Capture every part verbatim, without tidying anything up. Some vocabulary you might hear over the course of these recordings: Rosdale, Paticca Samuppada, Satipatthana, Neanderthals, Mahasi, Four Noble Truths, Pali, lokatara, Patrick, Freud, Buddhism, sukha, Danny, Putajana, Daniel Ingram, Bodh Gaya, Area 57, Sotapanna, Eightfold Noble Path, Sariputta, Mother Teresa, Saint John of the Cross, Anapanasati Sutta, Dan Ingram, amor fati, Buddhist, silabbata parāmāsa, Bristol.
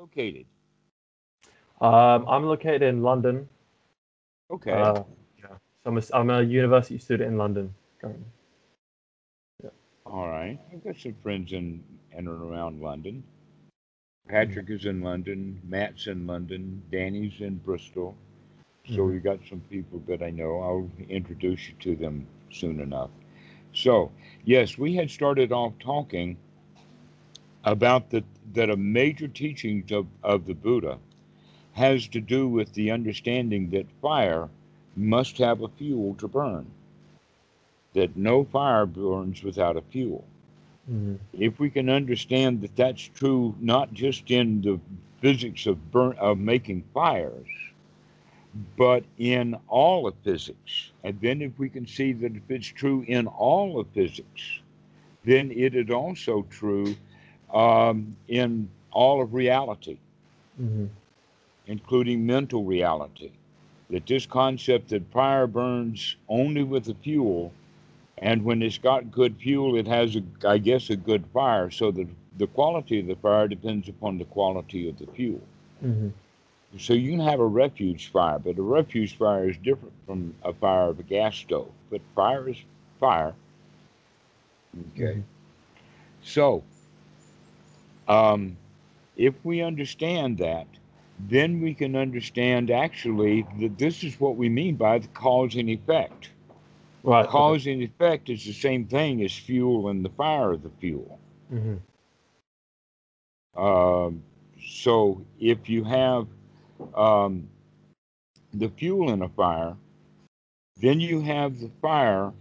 located? Um, I'm located in London. Okay. Uh, yeah. So I'm a, I'm a university student in London currently. Yeah. All right. I've got some friends in and around London. Patrick mm. is in London. Matt's in London. Danny's in Bristol. So we've got some people that I know. I'll introduce you to them soon enough. So, yes, we had started off talking about the, that a major teaching of, of the Buddha has to do with the understanding that fire must have a fuel to burn, that no fire burns without a fuel. Mm-hmm. If we can understand that that's true not just in the physics of burn, of making fires, but in all of physics. And then if we can see that if it's true in all of physics, then it is also true um, in all of reality, mm-hmm. including mental reality, that this concept that fire burns only with the fuel, and when it's got good fuel, it has, a, I guess, a good fire, so that the quality of the fire depends upon the quality of the fuel. Mm-hmm. So you can have a refuge fire, but a refuge fire is different from a fire of a gas stove. But fire is fire. Okay. So, um, if we understand that, then we can understand actually that this is what we mean by the cause and effect. Right. Cause and effect is the same thing as fuel and the fire of the fuel. Mm-hmm. Uh, so if you have Um, the fuel in a fire, then you have the fire,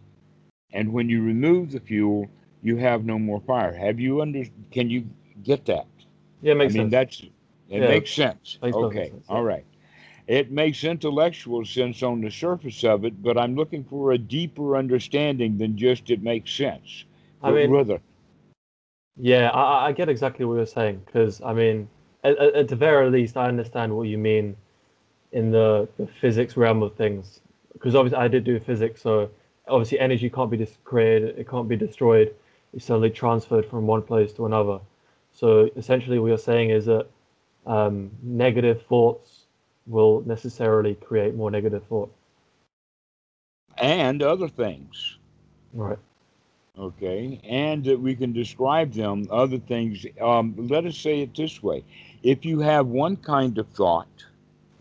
and when you remove the fuel, you have no more fire. Have you under? Can you get that? Yeah, it makes I sense. I mean, that's it yeah. makes sense. Makes okay, sense, yeah. all right. It makes intellectual sense on the surface of it, but I'm looking for a deeper understanding than just it makes sense. I mean, rather. Yeah, I, I get exactly what you're saying, because I mean. At, at the very least, I understand what you mean in the, the physics realm of things, because obviously I did do physics, so obviously energy can't be dis- created, it can't be destroyed, it's only transferred from one place to another. So essentially what you're saying is that um, negative thoughts will necessarily create more negative thought. And other things. Right. Okay, and that we can describe them, other things. Um, let us say it this way. If you have one kind of thought,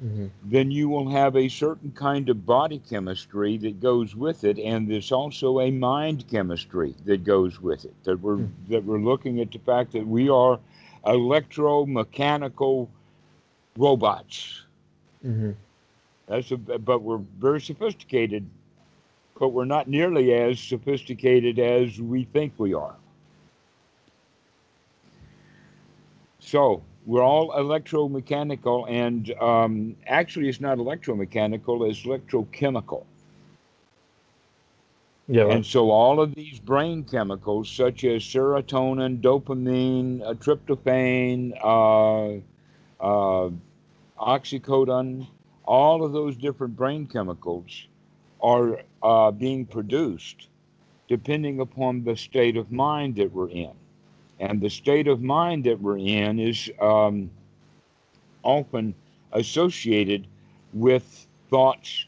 mm-hmm. then you will have a certain kind of body chemistry that goes with it, and there's also a mind chemistry that goes with it, that we're, mm-hmm. that we're looking at the fact that we are electromechanical robots. Mm-hmm. That's a, but we're very sophisticated, but we're not nearly as sophisticated as we think we are. So we're all electromechanical, and um, actually it's not electromechanical, it's electrochemical. Yeah. Right. And so all of these brain chemicals, such as serotonin, dopamine, tryptophan, uh, uh, oxycodone, all of those different brain chemicals are uh, being produced depending upon the state of mind that we're in. And the state of mind that we're in is um, often associated with thoughts,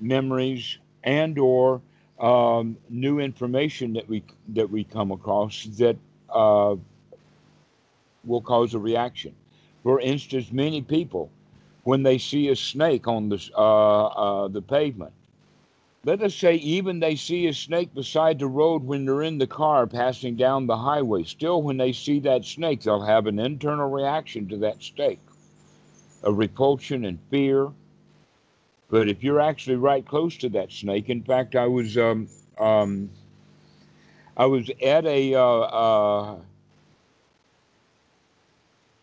memories, and or um, new information that we that we come across that uh, will cause a reaction. For instance, many people, when they see a snake on the, uh, uh, the pavement, let us say even they see a snake beside the road when they're in the car passing down the highway. Still, when they see that snake, they'll have an internal reaction to that snake, a repulsion and fear. But if you're actually right close to that snake, in fact, I was um, um, I was at a, uh, uh,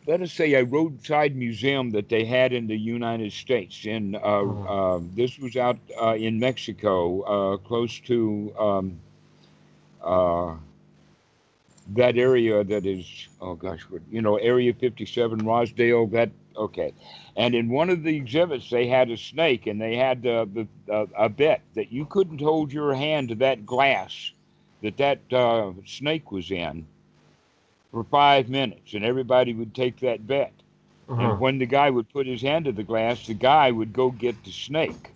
let us say, a roadside museum that they had in the United States. And uh, uh, this was out uh, in Mexico, uh, close to um, uh, that area that is, oh gosh, you know, Area fifty-seven, Rosdale, that, okay. And in one of the exhibits, they had a snake, and they had uh, the, uh, a bet that you couldn't hold your hand to that glass that that uh, snake was in for five minutes, and everybody would take that bet. Uh-huh. And when the guy would put his hand to the glass, the guy would go get the snake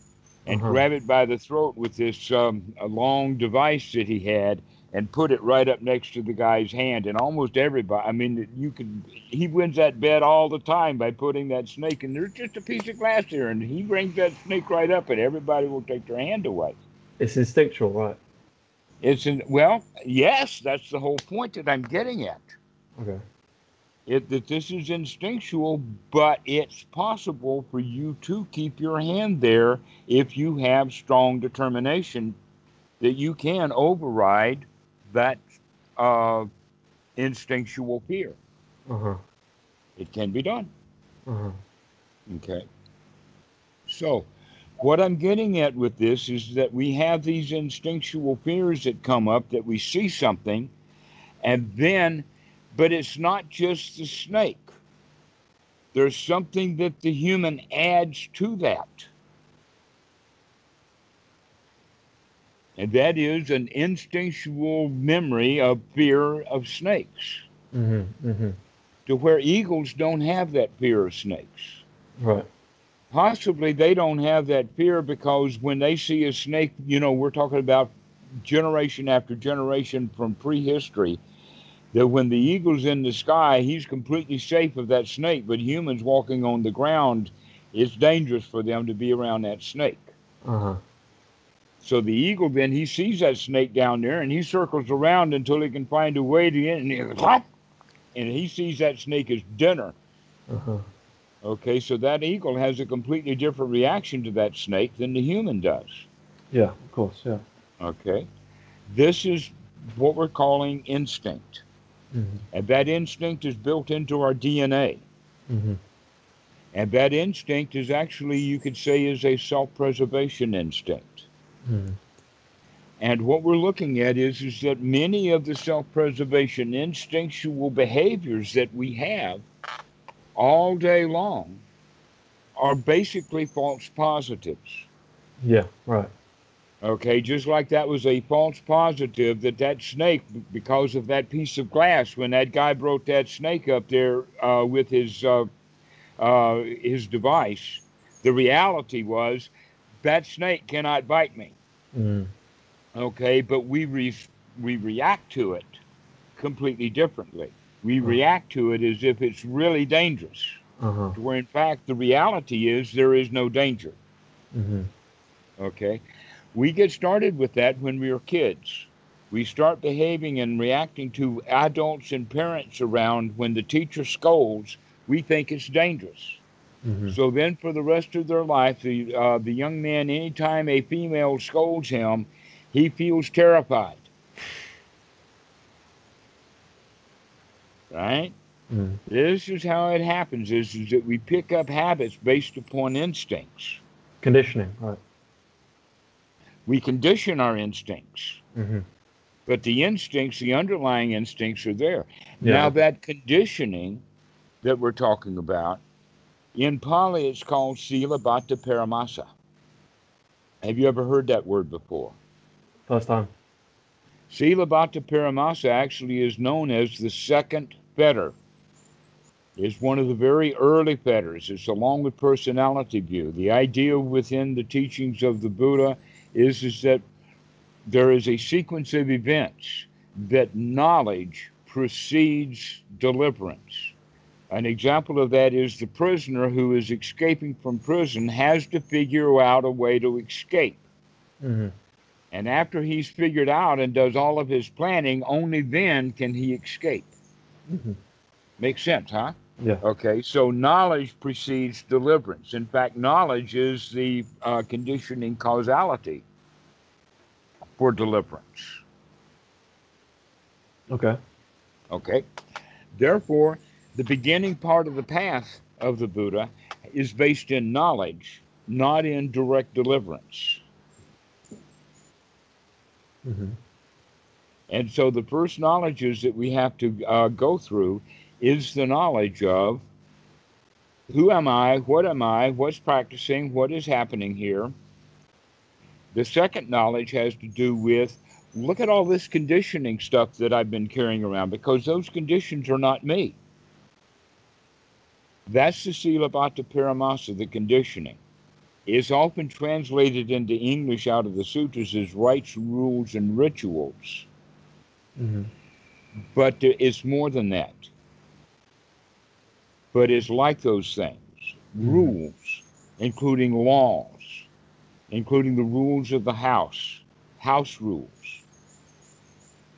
and uh-huh. grab it by the throat with this um, a long device that he had and put it right up next to the guy's hand. And almost everybody, I mean, you could, he wins that bet all the time by putting that snake, and there's just a piece of glass there, and he brings that snake right up, and everybody will take their hand away. It's instinctual, right? It's in, well, yes, that's the whole point that I'm getting at. Okay. It, that this is instinctual, but it's possible for you to keep your hand there if you have strong determination that you can override that uh, instinctual fear. Uh-huh. It can be done. Uh-huh. Okay. So, what I'm getting at with this is that we have these instinctual fears that come up, that we see something, and then... But it's not just the snake. There's something that the human adds to that. And that is an instinctual memory of fear of snakes. Mm-hmm, mm-hmm. To where eagles don't have that fear of snakes. Right. Possibly they don't have that fear because when they see a snake, you know, we're talking about generation after generation from prehistory, that when the eagle's in the sky, he's completely safe of that snake, but humans walking on the ground, it's dangerous for them to be around that snake. Uh-huh. So the eagle, then, he sees that snake down there, and he circles around until he can find a way to end, and he, and he sees that snake as dinner. Uh-huh. Okay, so that eagle has a completely different reaction to that snake than the human does. Yeah, of course, yeah. Okay. This is what we're calling instinct. Mm-hmm. And that instinct is built into our D N A. Mm-hmm. And that instinct is actually, you could say, is a self-preservation instinct. Mm-hmm. And what we're looking at is, is that many of the self-preservation instinctual behaviors that we have all day long are basically false positives. Yeah, right. Okay, just like that was a false positive that that snake, because of that piece of glass, when that guy brought that snake up there uh, with his uh, uh, his device, the reality was that snake cannot bite me. Mm. Okay, but we re we react to it completely differently. We mm. react to it as if it's really dangerous, uh-huh. where in fact the reality is there is no danger. Mm-hmm. Okay. We get started with that when we are kids. We start behaving and reacting to adults and parents around. When the teacher scolds, we think it's dangerous. Mm-hmm. So then for the rest of their life, the, uh, the young man, anytime a female scolds him, he feels terrified. Right? Mm-hmm. This is how it happens, is, is that we pick up habits based upon instincts. Conditioning, right. We condition our instincts, mm-hmm. but the instincts, the underlying instincts are there. Yeah. Now that conditioning that we're talking about, in Pali it's called silabbata parāmāsa. Have you ever heard that word before? First time. Silabbata parāmāsa actually is known as the second fetter. It's one of the very early fetters. It's along with personality view. The idea within the teachings of the Buddha Is, is that there is a sequence of events that knowledge precedes deliverance. An example of that is the prisoner who is escaping from prison has to figure out a way to escape. Mm-hmm. And after he's figured out and does all of his planning, only then can he escape. Mm-hmm. Makes sense, huh? Yeah. Okay, so knowledge precedes deliverance. In fact, knowledge is the uh, conditioning causality for deliverance. Okay. Okay. Therefore, the beginning part of the path of the Buddha is based in knowledge, not in direct deliverance. Mm-hmm. And so the first knowledges that we have to uh, go through is the knowledge of who am I, what am I, what's practicing, what is happening here. The second knowledge has to do with, look at all this conditioning stuff that I've been carrying around, because those conditions are not me. That's the silabbata parāmāsa, the conditioning. It's often translated into English out of the sutras as rites, rules, and rituals. Mm-hmm. But it's more than that. But it's like those things. Mm-hmm. Rules, including laws, including the rules of the house, house rules.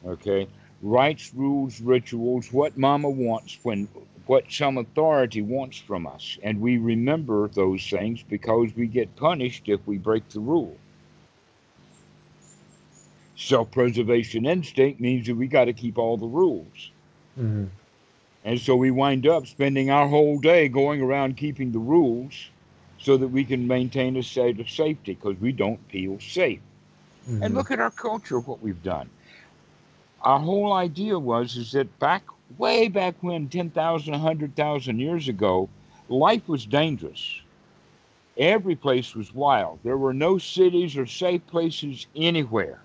Okay? Rights, rules, rituals, what Mama wants, when, what some authority wants from us. And we remember those things because we get punished if we break the rule. Self-preservation instinct means that we got to keep all the rules. Mm-hmm. And so we wind up spending our whole day going around keeping the rules so that we can maintain a state of safety because we don't feel safe. Mm-hmm. And look at our culture, what we've done. Our whole idea was is that back, way back when, ten thousand, one hundred thousand years ago, life was dangerous. Every place was wild. There were no cities or safe places anywhere.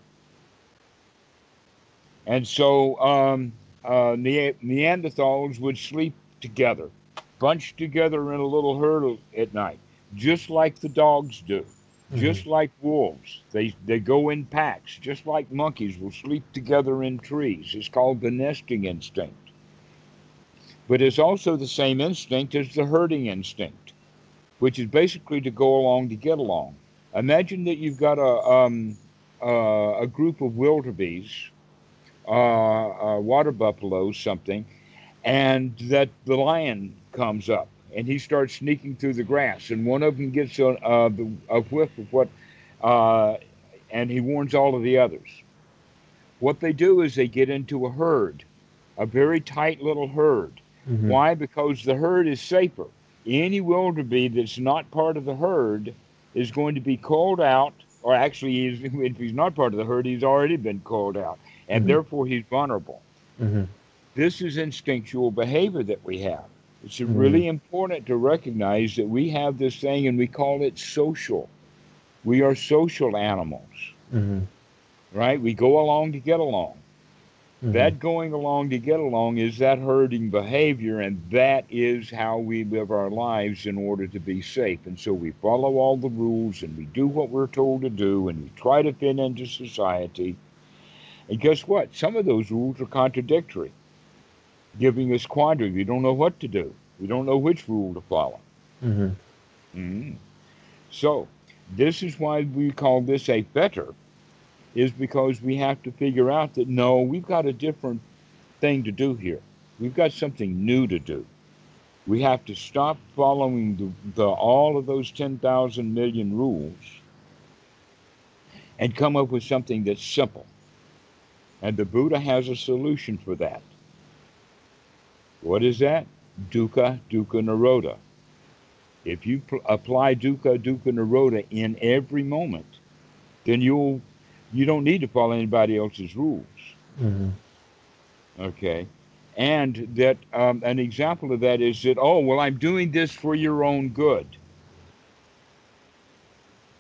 And so um, uh, ne- Neanderthals would sleep together, bunched together in a little herd at night, just like the dogs do, mm-hmm. just like wolves. They, they go in packs, just like monkeys will sleep together in trees. It's called the nesting instinct. But it's also the same instinct as the herding instinct, which is basically to go along to get along. Imagine that you've got a, um, uh, a group of wildebeest, Uh, uh, water buffalo, something, and that the lion comes up and he starts sneaking through the grass, and one of them gets a, a, a whiff of what, uh, and he warns all of the others. What they do is they get into a herd, a very tight little herd. Mm-hmm. Why? Because the herd is safer. Any wildebeest that's not part of the herd is going to be called out, or actually, if he's not part of the herd, he's already been called out. And mm-hmm. therefore he's vulnerable. Mm-hmm. This is instinctual behavior that we have. It's mm-hmm. really important to recognize that we have this thing and we call it social. We are social animals, mm-hmm. right? We go along to get along. Mm-hmm. That going along to get along is that herding behavior, and that is how we live our lives in order to be safe. And so we follow all the rules and we do what we're told to do and we try to fit into society. And guess what? Some of those rules are contradictory, giving us quandary. We don't know what to do. We don't know which rule to follow. Mm-hmm. Mm-hmm. So this is why we call this a fetter, is because we have to figure out that, no, we've got a different thing to do here. We've got something new to do. We have to stop following the, the all of those ten thousand million rules and come up with something that's simple. And the Buddha has a solution for that. What is that? Dukkha, dukkha, Nirodha. If you pl- apply dukkha, dukkha, Nirodha in every moment, then you'll, you don't need to follow anybody else's rules. Mm-hmm. Okay. And that um, an example of that is that, oh, well, I'm doing this for your own good.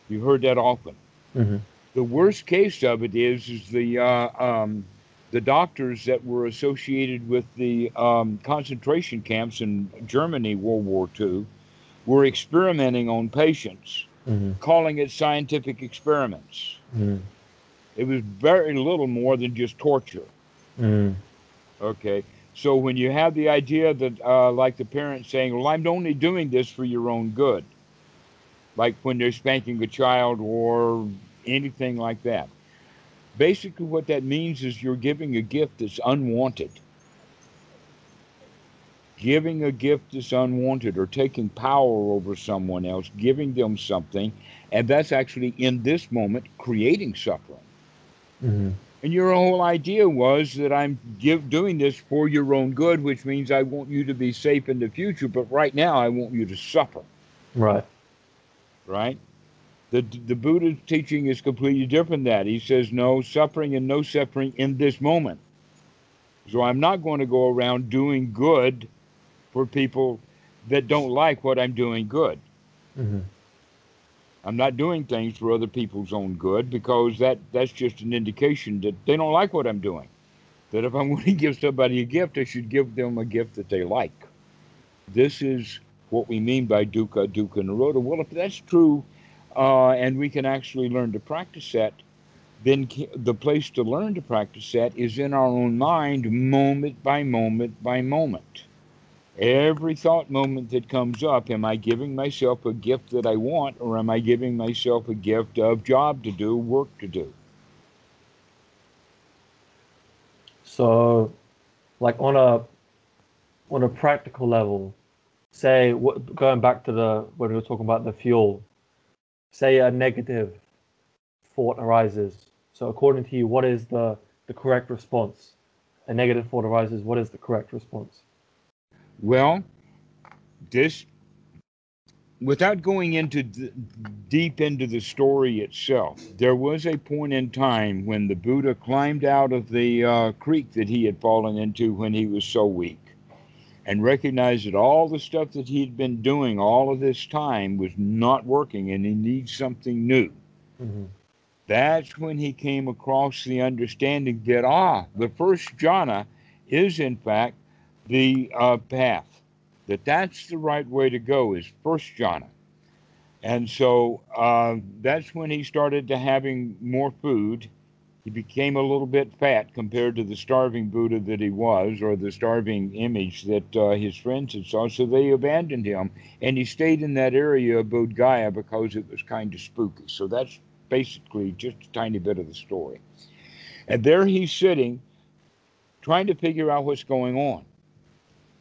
You've heard that often. Mm-hmm. The worst case of it is, is the uh, um, the doctors that were associated with the um, concentration camps in Germany, World War Two, were experimenting on patients, mm-hmm. calling it scientific experiments. Mm-hmm. It was very little more than just torture. Mm-hmm. Okay, so when you have the idea that, uh, like the parents saying, well, I'm only doing this for your own good, like when they're spanking a child or anything like that. Basically what that means is you're giving a gift that's unwanted. Giving a gift that's unwanted, or taking power over someone else, giving them something, and that's actually in this moment creating suffering. Mm-hmm. And your whole idea was that I'm give, doing this for your own good, which means I want you to be safe in the future, but right now I want you to suffer. Right. Right? The the Buddha's teaching is completely different than that. He says no suffering and no suffering in this moment. So I'm not going to go around doing good for people that don't like what I'm doing good. Mm-hmm. I'm not doing things for other people's own good, because that, that's just an indication that they don't like what I'm doing. That if I'm going to give somebody a gift, I should give them a gift that they like. This is what we mean by dukkha, dukkha, nirodha. Well, if that's true, uh, and we can actually learn to practice that, then the place to learn to practice that is in our own mind, moment by moment by moment. Every thought moment that comes up, am I giving myself a gift that I want, or am I giving myself a gift of job to do, work to do? So, like on a on a practical level, say what, going back to the when we were talking about the fuel, say a negative thought arises. So according to you, what is the, the correct response? A negative thought arises, what is the correct response? Well, this, without going into the, deep into the story itself, there was a point in time when the Buddha climbed out of the uh, creek that he had fallen into when he was so weak, and recognized that all the stuff that he had been doing all of this time was not working and he needs something new. Mm-hmm. That's when he came across the understanding that, ah, the first jhana is, in fact, the uh, path. That that's the right way to go, is first jhana. And so uh, that's when he started to having more food. He became a little bit fat compared to the starving Buddha that he was, or the starving image that uh, his friends had saw, so they abandoned him. And he stayed in that area of Bodh Gaya because it was kind of spooky. So that's basically just a tiny bit of the story. And there he's sitting, trying to figure out what's going on.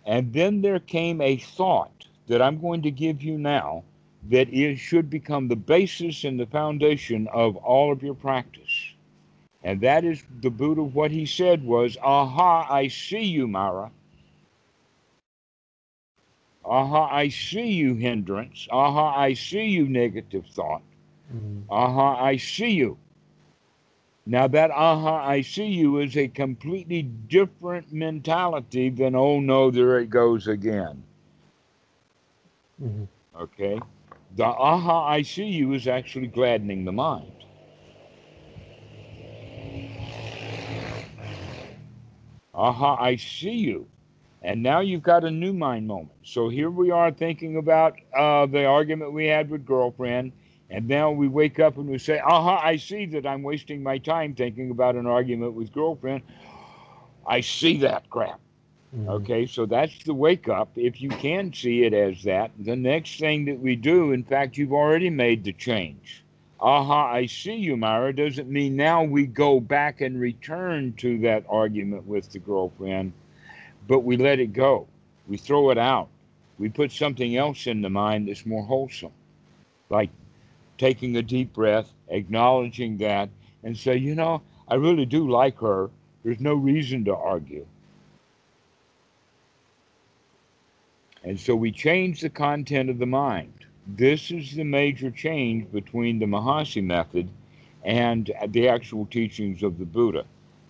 And then there came a thought that I'm going to give you now that is, should become the basis and the foundation of all of your practice. And that is the Buddha, what he said was, aha, I see you, Mara. Aha, I see you, hindrance. Aha, I see you, negative thought. Mm-hmm. Aha, I see you. Now that aha, I see you is a completely different mentality than, oh no, there it goes again. Mm-hmm. Okay? The aha, I see you is actually gladdening the mind. Aha, I see you. And now you've got a new mind moment. So here we are thinking about uh, the argument we had with girlfriend. And now we wake up and we say, aha, I see that I'm wasting my time thinking about an argument with girlfriend. I see that crap. Mm-hmm. Okay, so that's the wake up. If you can see it as that, the next thing that we do, in fact, you've already made the change. Aha, I see you, Mara, doesn't mean now we go back and return to that argument with the girlfriend, but we let it go. We throw it out. We put something else in the mind that's more wholesome, like taking a deep breath, acknowledging that, and say, you know, I really do like her. There's no reason to argue. And so we change the content of the mind. This is the major change between the Mahasi method and the actual teachings of the Buddha,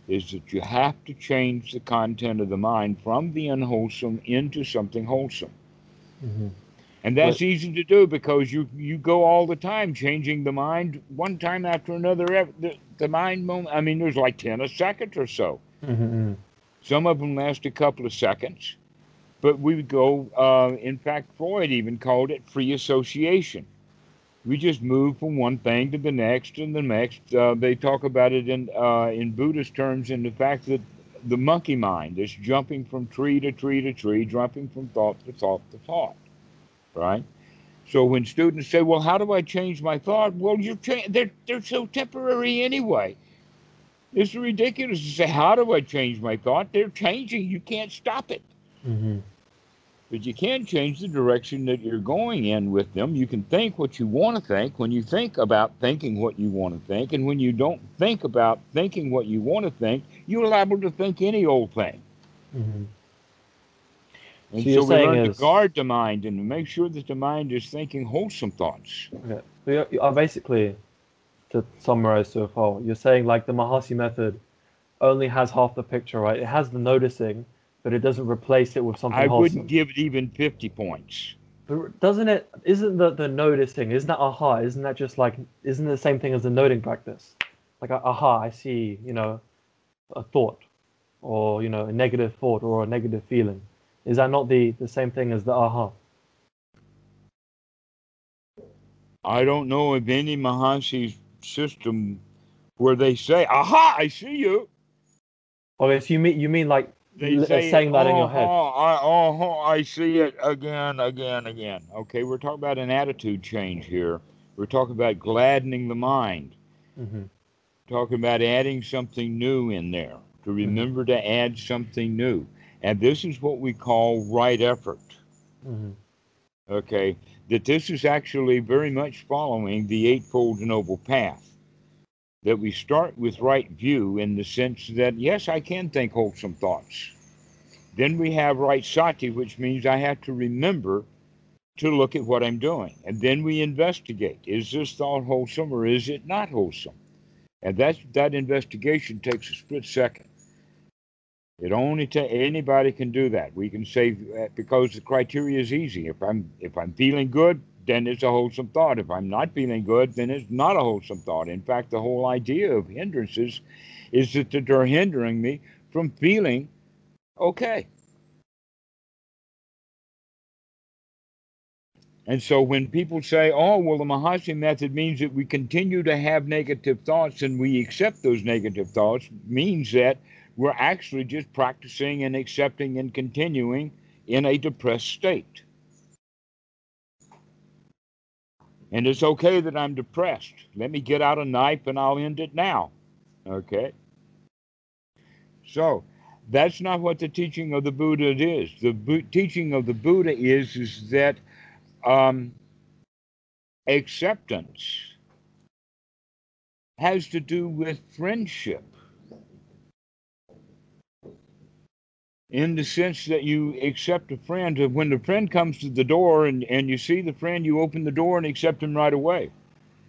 is that you have to change the content of the mind from the unwholesome into something wholesome. Mm-hmm. And that's but, easy to do because you, you go all the time changing the mind one time after another. The, the mind moment, I mean, there's like ten a second or so. Mm-hmm. Some of them last a couple of seconds. But we would go, uh, in fact, Freud even called it free association. We just move from one thing to the next and the next. Uh, they talk about it in, uh, in Buddhist terms, in the fact that the monkey mind is jumping from tree to tree to tree, jumping from thought to thought to thought. Right? So when students say, well, how do I change my thought? Well, you're cha- they're, they're so temporary anyway. It's ridiculous to say, how do I change my thought? They're changing. You can't stop it. Mm-hmm. But you can change the direction that you're going in with them. You can think what you want to think when you think about thinking what you want to think. And when you don't think about thinking what you want to think, you're liable to think any old thing. Mm-hmm. And so, so we learn is, to guard the mind and to make sure that the mind is thinking wholesome thoughts. Okay. So you're, you're basically, to summarize so far, you're saying like the Mahasi method only has half the picture, right? It has the noticing, but it doesn't replace it with something wholesome. I wouldn't give it even fifty points. But doesn't it, isn't the, the noticing, isn't that aha, isn't that just like, isn't it the same thing as the noting practice? Like, aha, I see, you know, a thought or, you know, a negative thought or a negative feeling. Is that not the, the same thing as the aha? I don't know of any Mahasi system where they say, aha, I see you. Oh, if you mean, you mean like they say, saying that oh, in your head. Oh I, oh, I see it again, again, again. Okay, we're talking about an attitude change here. We're talking about gladdening the mind. Mm-hmm. Talking about adding something new in there. To remember mm-hmm. to add something new. And this is what we call right effort. Mm-hmm. Okay, that this is actually very much following the Eightfold Noble Path. That we start with right view in the sense that, yes, I can think wholesome thoughts. Then we have right sati, which means I have to remember to look at what I'm doing. And then we investigate. Is this thought wholesome or is it not wholesome? And that's, that investigation takes a split second. It only ta- anybody can do that. We can say, because the criteria is easy. If I'm if I'm feeling good, then it's a wholesome thought. If I'm not feeling good, then it's not a wholesome thought. In fact, the whole idea of hindrances is that they're hindering me from feeling okay. And so when people say, oh, well, the Mahasi method means that we continue to have negative thoughts and we accept those negative thoughts, means that we're actually just practicing and accepting and continuing in a depressed state. And it's okay that I'm depressed. Let me get out a knife and I'll end it now. Okay? So, that's not what the teaching of the Buddha is. The bu- teaching of the Buddha is, is that um, acceptance has to do with friendship. In the sense that you accept a friend, when the friend comes to the door and, and you see the friend, you open the door and accept him right away.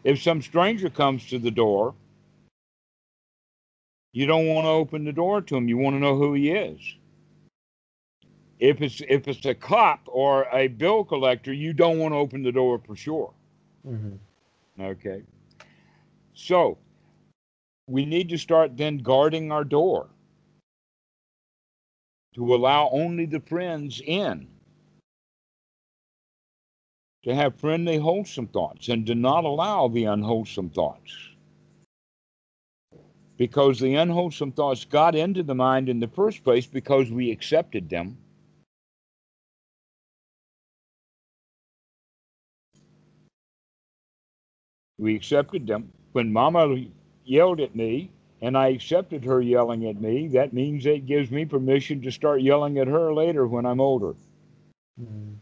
If some stranger comes to the door, you don't want to open the door to him. You want to know who he is. If it's if it's a cop or a bill collector, you don't want to open the door for sure. Mm-hmm. Okay. So we need to start then guarding our door, to allow only the friends in, to have friendly, wholesome thoughts, and to not allow the unwholesome thoughts. Because the unwholesome thoughts got into the mind in the first place because we accepted them. We accepted them. When Mama yelled at me, and I accepted her yelling at me, that means it gives me permission to start yelling at her later when I'm older. Mm-hmm.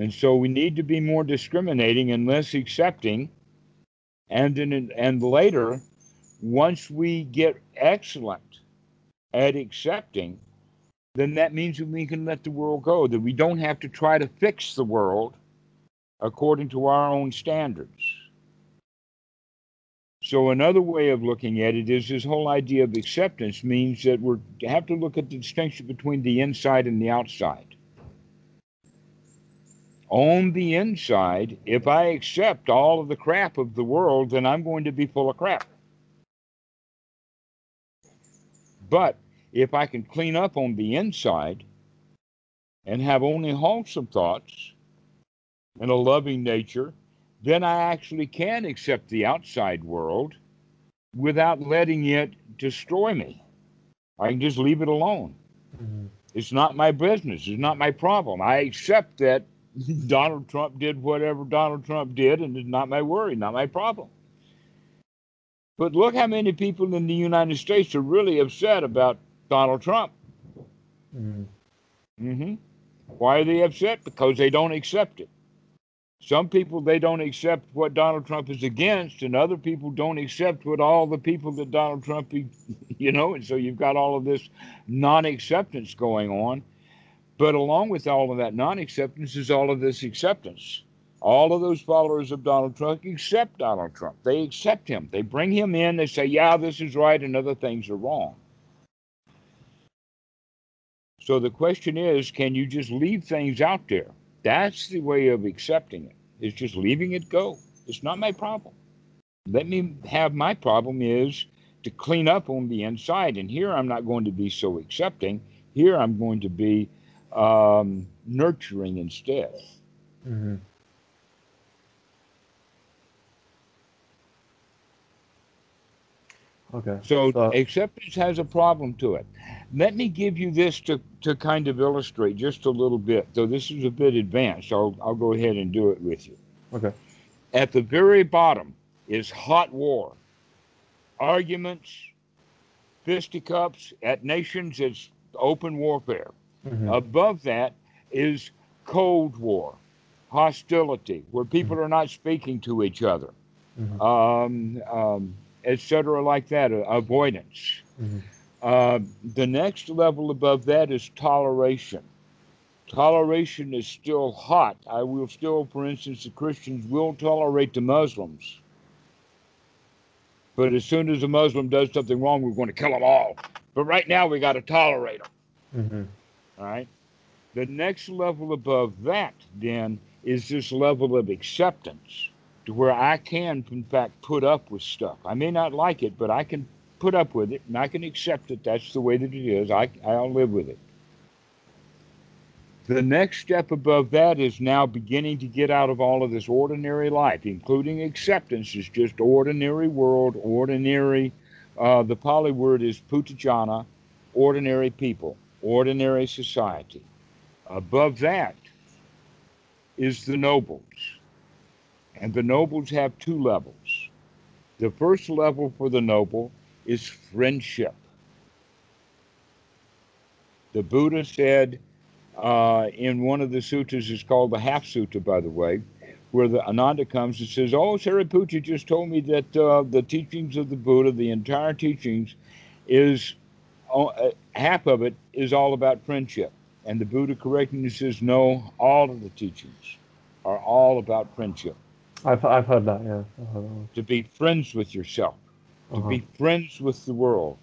And so we need to be more discriminating and less accepting. And then, and later, once we get excellent at accepting, then that means that we can let the world go, that we don't have to try to fix the world according to our own standards. So another way of looking at it is this whole idea of acceptance means that we have to look at the distinction between the inside and the outside. On the inside, if I accept all of the crap of the world, then I'm going to be full of crap. But if I can clean up on the inside and have only wholesome thoughts, and a loving nature, then I actually can accept the outside world without letting it destroy me. I can just leave it alone. Mm-hmm. It's not my business. It's not my problem. I accept that Donald Trump did whatever Donald Trump did, and it's not my worry, not my problem. But look how many people in the United States are really upset about Donald Trump. Mm-hmm. Mm-hmm. Why are they upset? Because they don't accept it. Some people, they don't accept what Donald Trump is against, and other people don't accept what all the people that Donald Trump, you know, and so you've got all of this non-acceptance going on. But along with all of that non-acceptance is all of this acceptance. All of those followers of Donald Trump accept Donald Trump. They accept him. They bring him in. They say, yeah, this is right, and other things are wrong. So the question is, can you just leave things out there? That's the way of accepting it. It's just leaving it go. It's not my problem. Let me have my problem is to clean up on the inside. And here I'm not going to be so accepting. Here I'm going to be um, nurturing instead. Mm-hmm. Okay. So, so acceptance has a problem to it. Let me give you this to, to kind of illustrate just a little bit. So this is a bit advanced. I'll, I'll go ahead and do it with you. Okay. At the very bottom is hot war, arguments, fisticuffs. At nations, it's open warfare. Mm-hmm. Above that is cold war, hostility, where people mm-hmm. are not speaking to each other. Mm-hmm. Um, um, etc. like that, avoidance. Mm-hmm. Uh, the next level above that is toleration. Toleration is still hot. I will still, for instance, the Christians will tolerate the Muslims. But as soon as a Muslim does something wrong, we're going to kill them all. But right now, we got to tolerate them. Mm-hmm. All right? The next level above that, then, is this level of acceptance, to where I can, in fact, put up with stuff. I may not like it, but I can put up with it, and I can accept that that's the way that it is. I, I'll live with it. The next step above that is now beginning to get out of all of this ordinary life, including acceptance. It's just ordinary world, ordinary. Uh, the Pali word is putajana, ordinary people, ordinary society. Above that is the nobles. And the nobles have two levels. The first level for the noble is friendship. The Buddha said uh, in one of the suttas, it's called the half sutta, by the way, where the Ananda comes and says, oh, Sariputta just told me that uh, the teachings of the Buddha, the entire teachings, is uh, half of it is all about friendship. And the Buddha correcting him says, no, all of the teachings are all about friendship. I've, I've heard that, yeah. Heard that. To be friends with yourself, to uh-huh. be friends with the world,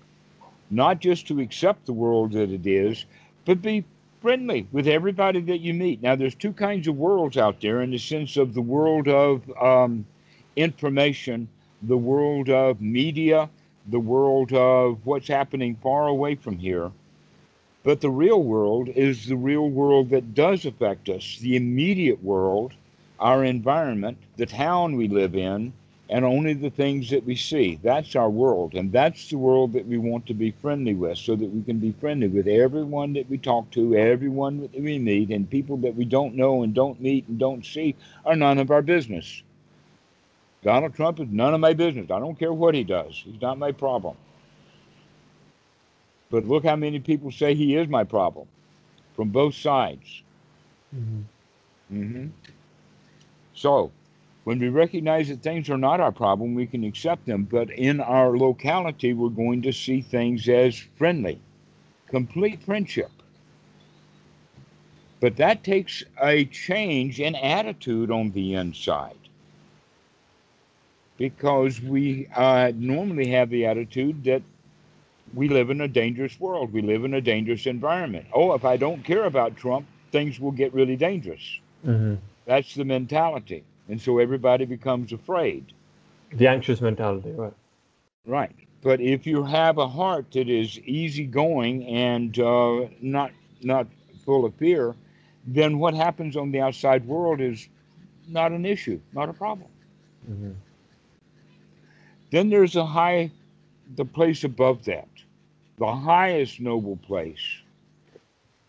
not just to accept the world that it is, but be friendly with everybody that you meet. Now, there's two kinds of worlds out there in the sense of the world of um, information, the world of media, the world of what's happening far away from here. But the real world is the real world that does affect us, the immediate world, our environment, the town we live in, and only the things that we see. That's our world, and that's the world that we want to be friendly with, so that we can be friendly with everyone that we talk to, everyone that we meet, and people that we don't know and don't meet and don't see are none of our business. Donald Trump is none of my business. I don't care what he does. He's not my problem. But look how many people say he is my problem, from both sides. Mm-hmm. Mm-hmm. So, when we recognize that things are not our problem, we can accept them. But in our locality, we're going to see things as friendly, complete friendship. But that takes a change in attitude on the inside, because we uh, normally have the attitude that we live in a dangerous world. We live in a dangerous environment. Oh, if I don't care about Trump, things will get really dangerous. Mm-hmm. That's the mentality. And so everybody becomes afraid. The anxious mentality, right. Right. But if you have a heart that is easygoing and uh, not not full of fear, then what happens on the outside world is not an issue, not a problem. Mm-hmm. Then there's a high, the place above that. The highest noble place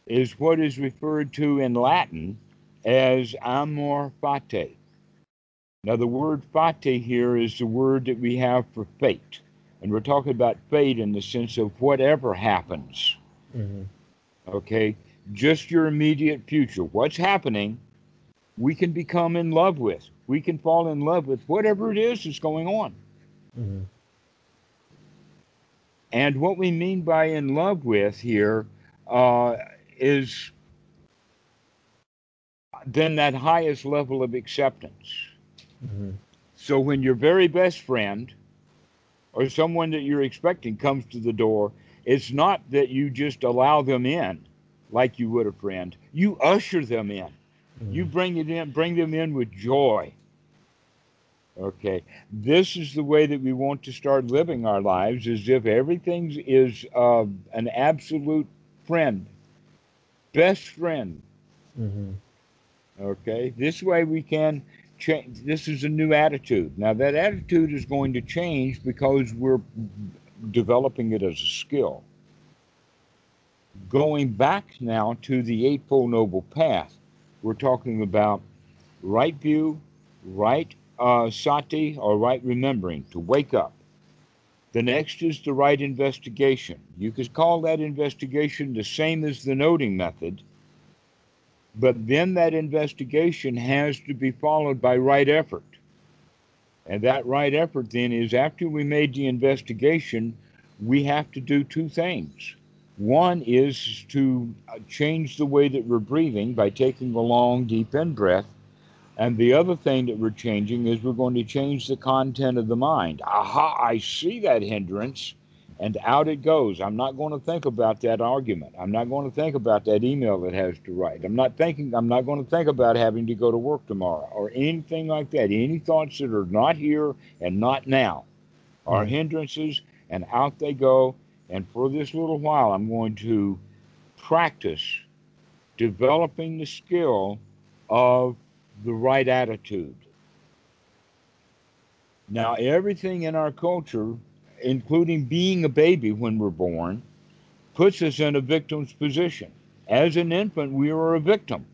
is what is referred to in Latin as amor fati. Now, the word fati here is the word that we have for fate. And we're talking about fate in the sense of whatever happens. Mm-hmm. Okay? Just your immediate future. What's happening, we can become in love with. We can fall in love with whatever it is that's going on. Mm-hmm. And what we mean by in love with here uh, is then that highest level of acceptance. Mm-hmm. So when your very best friend or someone that you're expecting comes to the door, it's not that you just allow them in like you would a friend. You usher them in. Mm-hmm. You bring it in, bring them in with joy. Okay, this is the way that we want to start living our lives, as if everything is uh, an absolute friend. best friend. Mm-hmm. Okay, this way we can change. This is a new attitude. Now that attitude is going to change because we're developing it as a skill. Going back now to the Eightfold Noble Path, we're talking about right view, right uh, sati, or right remembering, to wake up. The next is the right investigation. You could call that investigation the same as the noting method, but then that investigation has to be followed by right effort. And that right effort then is, after we made the investigation, we have to do two things. One is to change the way that we're breathing by taking a long, deep in-breath. And the other thing that we're changing is we're going to change the content of the mind. Aha, I see that hindrance, and out it goes. I'm not going to think about that argument. I'm not going to think about that email that has to write. I'm not thinking, I'm not going to think about having to go to work tomorrow or anything like that. Any thoughts that are not here and not now are hindrances, and out they go. And for this little while, I'm going to practice developing the skill of the right attitude. Now, everything in our culture, including being a baby when we're born, puts us in a victim's position. As an infant, we are a victim.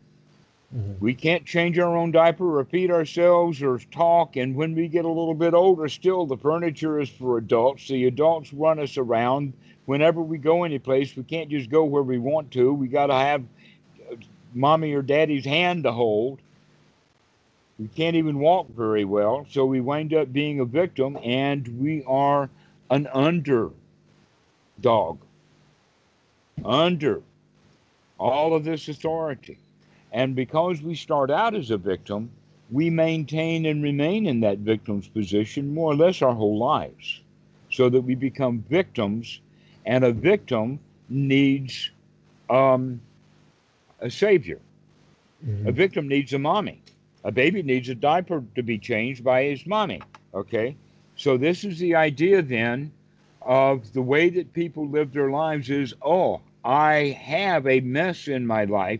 Mm-hmm. We can't change our own diaper or feed ourselves or talk. And when we get a little bit older, still the furniture is for adults. The adults run us around. Whenever we go any place, we can't just go where we want to. We got to have mommy or daddy's hand to hold. We can't even walk very well, so we wind up being a victim, and we are an underdog, under all of this authority. And because we start out as a victim, we maintain and remain in that victim's position more or less our whole lives, so that we become victims, and a victim needs um, a savior. Mm-hmm. A victim needs a mommy. A baby needs a diaper to be changed by his mommy, okay? So this is the idea then of the way that people live their lives is, oh, I have a mess in my life.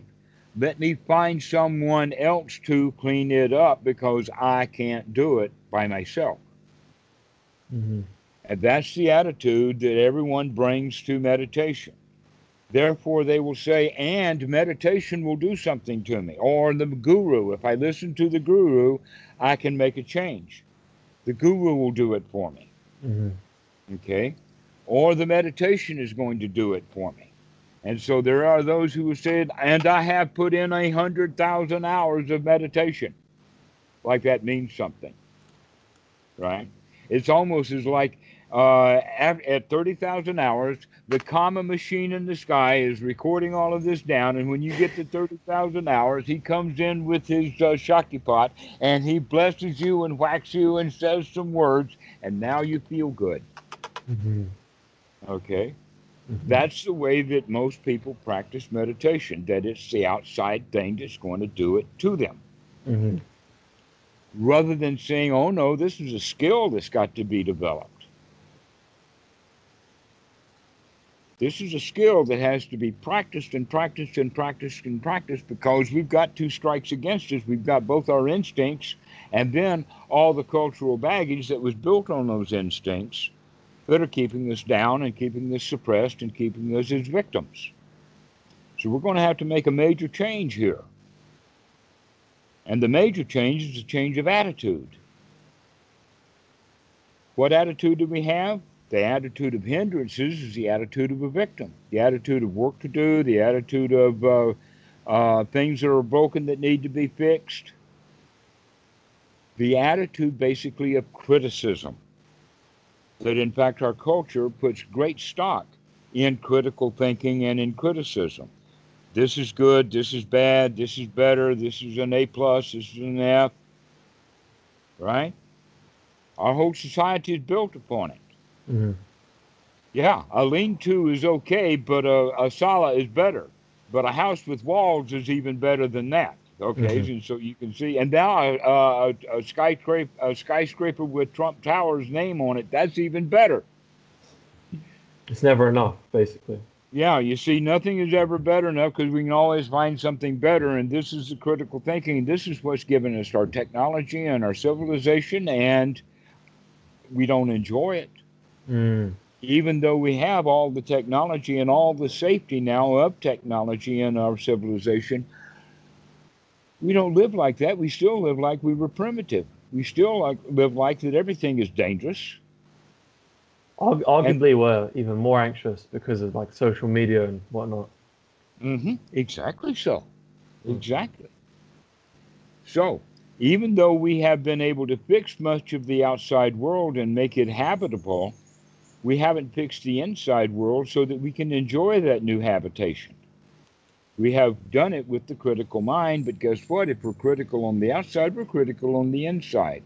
Let me find someone else to clean it up because I can't do it by myself. Mm-hmm. And that's the attitude that everyone brings to meditation. Therefore, they will say, and meditation will do something to me. Or the guru, if I listen to the guru, I can make a change. The guru will do it for me. Mm-hmm. Okay? Or the meditation is going to do it for me. And so there are those who have said, and I have put in a hundred thousand hours of meditation. Like that means something. Right? It's almost as like, Uh, at, at thirty thousand hours, the comma machine in the sky is recording all of this down, and when you get to thirty thousand hours, he comes in with his uh, shaki pot, and he blesses you and whacks you and says some words, and now you feel good. Mm-hmm. Okay? Mm-hmm. That's the way that most people practice meditation, that it's the outside thing that's going to do it to them. Mm-hmm. Rather than saying, oh no, this is a skill that's got to be developed. This is a skill that has to be practiced and practiced and practiced and practiced because we've got two strikes against us. We've got both our instincts and then all the cultural baggage that was built on those instincts that are keeping us down and keeping us suppressed and keeping us as victims. So we're going to have to make a major change here. And the major change is a change of attitude. What attitude do we have? The attitude of hindrances is the attitude of a victim, the attitude of work to do, the attitude of uh, uh, things that are broken that need to be fixed. The attitude basically of criticism, that in fact our culture puts great stock in critical thinking and in criticism. This is good, this is bad, this is better, this is an A plus, this is an F, right? Our whole society is built upon it. Mm-hmm. Yeah, a lean-to is okay, but a, a sala is better. But a house with walls is even better than that. Okay, mm-hmm. And so you can see. And now a, a, a, skyscraper, a skyscraper with Trump Tower's name on it, that's even better. It's never enough, basically. Yeah, you see, nothing is ever better enough because we can always find something better. And this is the critical thinking. This is what's given us our technology and our civilization, and we don't enjoy it. Mm. Even though we have all the technology and all the safety now of technology in our civilization, we don't live like that. We still live like we were primitive. We still like, live like that everything is dangerous. Arguably, and we're even more anxious because of like social media and whatnot. Mm-hmm. Exactly so. Exactly. So, even though we have been able to fix much of the outside world and make it habitable, we haven't fixed the inside world so that we can enjoy that new habitation. We have done it with the critical mind, but guess what? If we're critical on the outside, we're critical on the inside.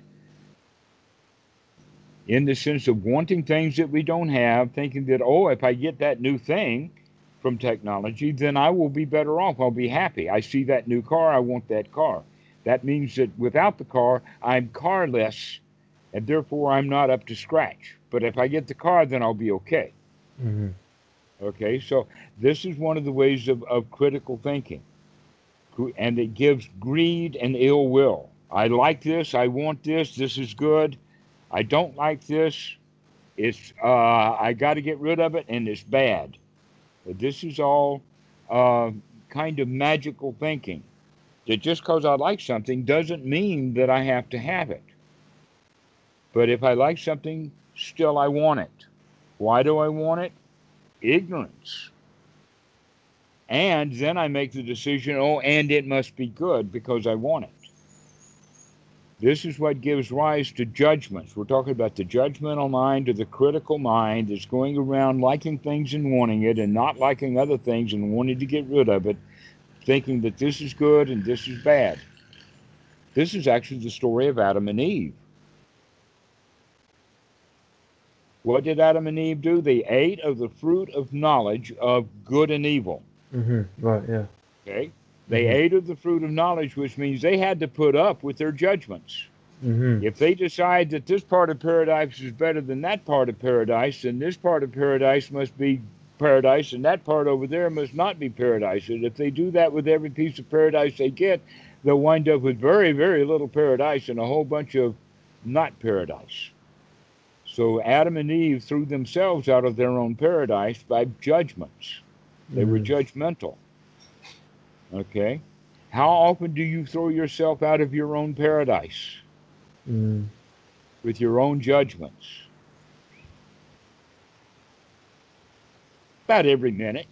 In the sense of wanting things that we don't have, thinking that, oh, if I get that new thing from technology, then I will be better off. I'll be happy. I see that new car. I want that car. That means that without the car, I'm carless, and therefore I'm not up to scratch. But if I get the car, then I'll be okay. Mm-hmm. Okay, so this is one of the ways of, of critical thinking. And it gives greed and ill will. I like this. I want this. This is good. I don't like this. It's uh, I got to get rid of it, and it's bad. This is all uh, kind of magical thinking. That just because I like something doesn't mean that I have to have it. But if I like something, still I want it. Why do I want it? Ignorance. And then I make the decision, oh, and it must be good because I want it. This is what gives rise to judgments. We're talking about the judgmental mind or the critical mind that's going around liking things and wanting it and not liking other things and wanting to get rid of it, thinking that this is good and this is bad. This is actually the story of Adam and Eve. What did Adam and Eve do? They ate of the fruit of knowledge of good and evil. Mm-hmm. Right, yeah. Okay? They mm-hmm. ate of the fruit of knowledge, which means they had to put up with their judgments. Mm-hmm. If they decide that this part of paradise is better than that part of paradise, then this part of paradise must be paradise, and that part over there must not be paradise. And if they do that with every piece of paradise they get, they'll wind up with very, very little paradise and a whole bunch of not paradise. So Adam and Eve threw themselves out of their own paradise by judgments. They mm-hmm. were judgmental. Okay, how often do you throw yourself out of your own paradise mm. with your own judgments? About every minute.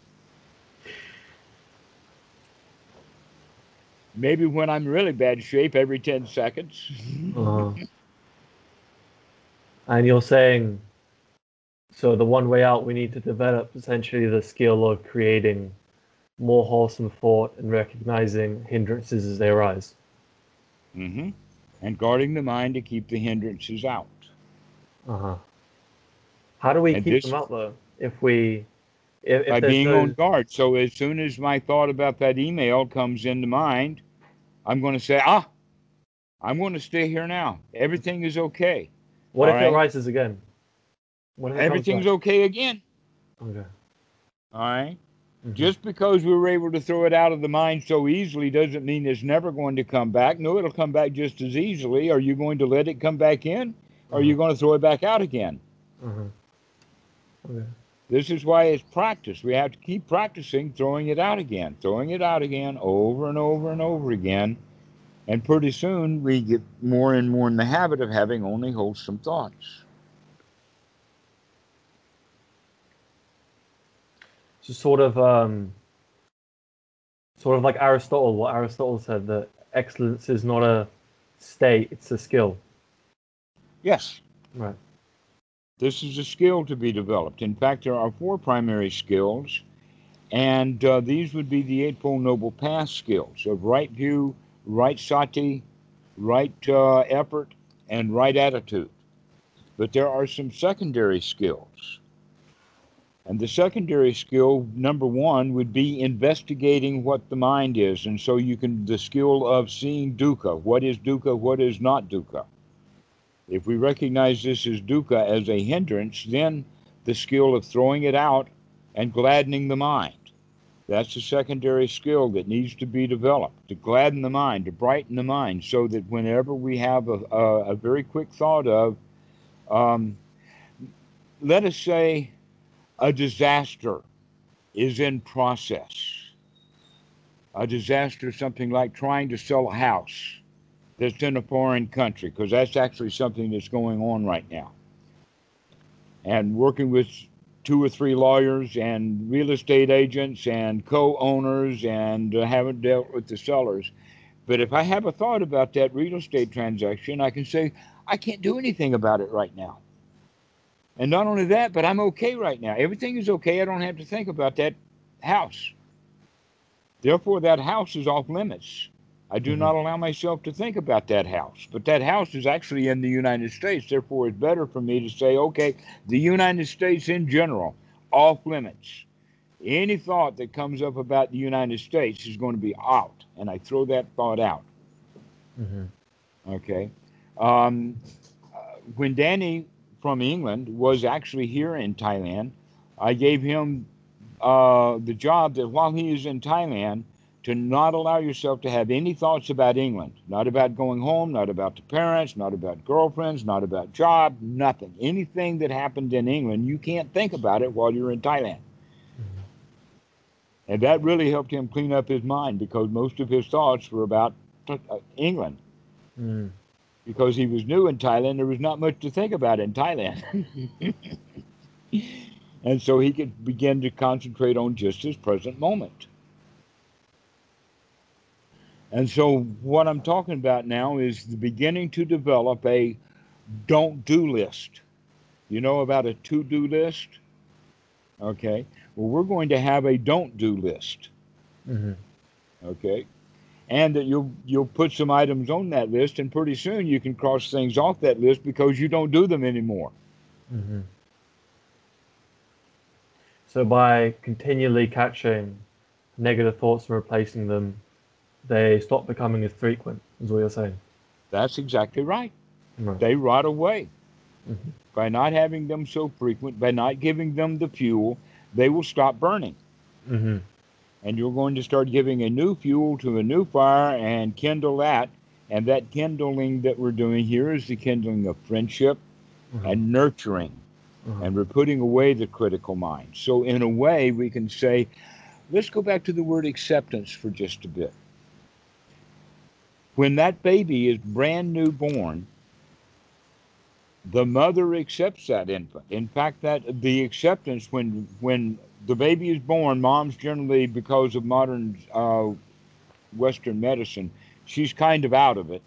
Maybe when I'm really bad shape, every ten seconds. Uh-huh. And you're saying, so the one way out, we need to develop essentially the skill of creating more wholesome thought and recognizing hindrances as they arise. Mm-hmm. And guarding the mind to keep the hindrances out. Uh-huh. How do we and keep this, them out, though? If we... If, if by being no... on guard. So as soon as my thought about that email comes into mind, I'm going to say, ah, I'm going to stay here now. Everything is okay. What All if right? it arises again? What if Everything's okay again. Okay. All right? Mm-hmm. Just because we were able to throw it out of the mind so easily doesn't mean it's never going to come back. No, it'll come back just as easily. Are you going to let it come back in? Mm-hmm. Or are you going to throw it back out again? Mm-hmm. Okay. This is why it's practice. We have to keep practicing throwing it out again, throwing it out again, over and over and over again. And pretty soon we get more and more in the habit of having only wholesome thoughts. Sort of, um, sort of like Aristotle, what Aristotle said, that excellence is not a state, it's a skill. Yes. Right. This is a skill to be developed. In fact, there are four primary skills, and uh, these would be the Eightfold Noble Path skills of right view, right sati, right uh, effort, and right attitude. But there are some secondary skills. And the secondary skill, number one, would be investigating what the mind is. And so you can, the skill of seeing dukkha. What is dukkha? What is not dukkha? If we recognize this as dukkha, as a hindrance, then the skill of throwing it out and gladdening the mind. That's a secondary skill that needs to be developed, to gladden the mind, to brighten the mind, so that whenever we have a, a, a very quick thought of, um, let us say, a disaster is in process. A disaster, something like trying to sell a house that's in a foreign country, because that's actually something that's going on right now. And working with two or three lawyers and real estate agents and co-owners, and uh, haven't dealt with the sellers. But if I have a thought about that real estate transaction, I can say, I can't do anything about it right now. And not only that, but I'm okay right now. Everything is okay. I don't have to think about that house. Therefore, that house is off limits. I do mm-hmm. not allow myself to think about that house. But that house is actually in the United States. Therefore, it's better for me to say, okay, the United States in general, off limits. Any thought that comes up about the United States is going to be out. And I throw that thought out. Mm-hmm. Okay. Um, when Danny from England was actually here in Thailand, I gave him uh, the job that while he is in Thailand, to not allow yourself to have any thoughts about England, not about going home, not about the parents, not about girlfriends, not about job, nothing. Anything that happened in England, you can't think about it while you're in Thailand. And that really helped him clean up his mind, because most of his thoughts were about England. Mm. Because he was new in Thailand, there was not much to think about in Thailand. And so he could begin to concentrate on just his present moment. And so what I'm talking about now is the beginning to develop a don't-do list. You know about a to-do list? Okay. Well, we're going to have a don't-do list. Mm-hmm. Okay. And that you'll, you'll put some items on that list, and pretty soon you can cross things off that list because you don't do them anymore. Mm-hmm. So by continually catching negative thoughts and replacing them, they stop becoming as frequent, is what you're saying. That's exactly right. right. They rot away. Mm-hmm. By not having them so frequent, by not giving them the fuel, they will stop burning. Mm-hmm. And you're going to start giving a new fuel to a new fire and kindle that. And that kindling that we're doing here is the kindling of friendship mm-hmm. and nurturing. Mm-hmm. And we're putting away the critical mind. So in a way, we can say, let's go back to the word acceptance for just a bit. When that baby is brand new born, the mother accepts that infant. In fact, that the acceptance when when the baby is born, mom's generally, because of modern uh, Western medicine, she's kind of out of it.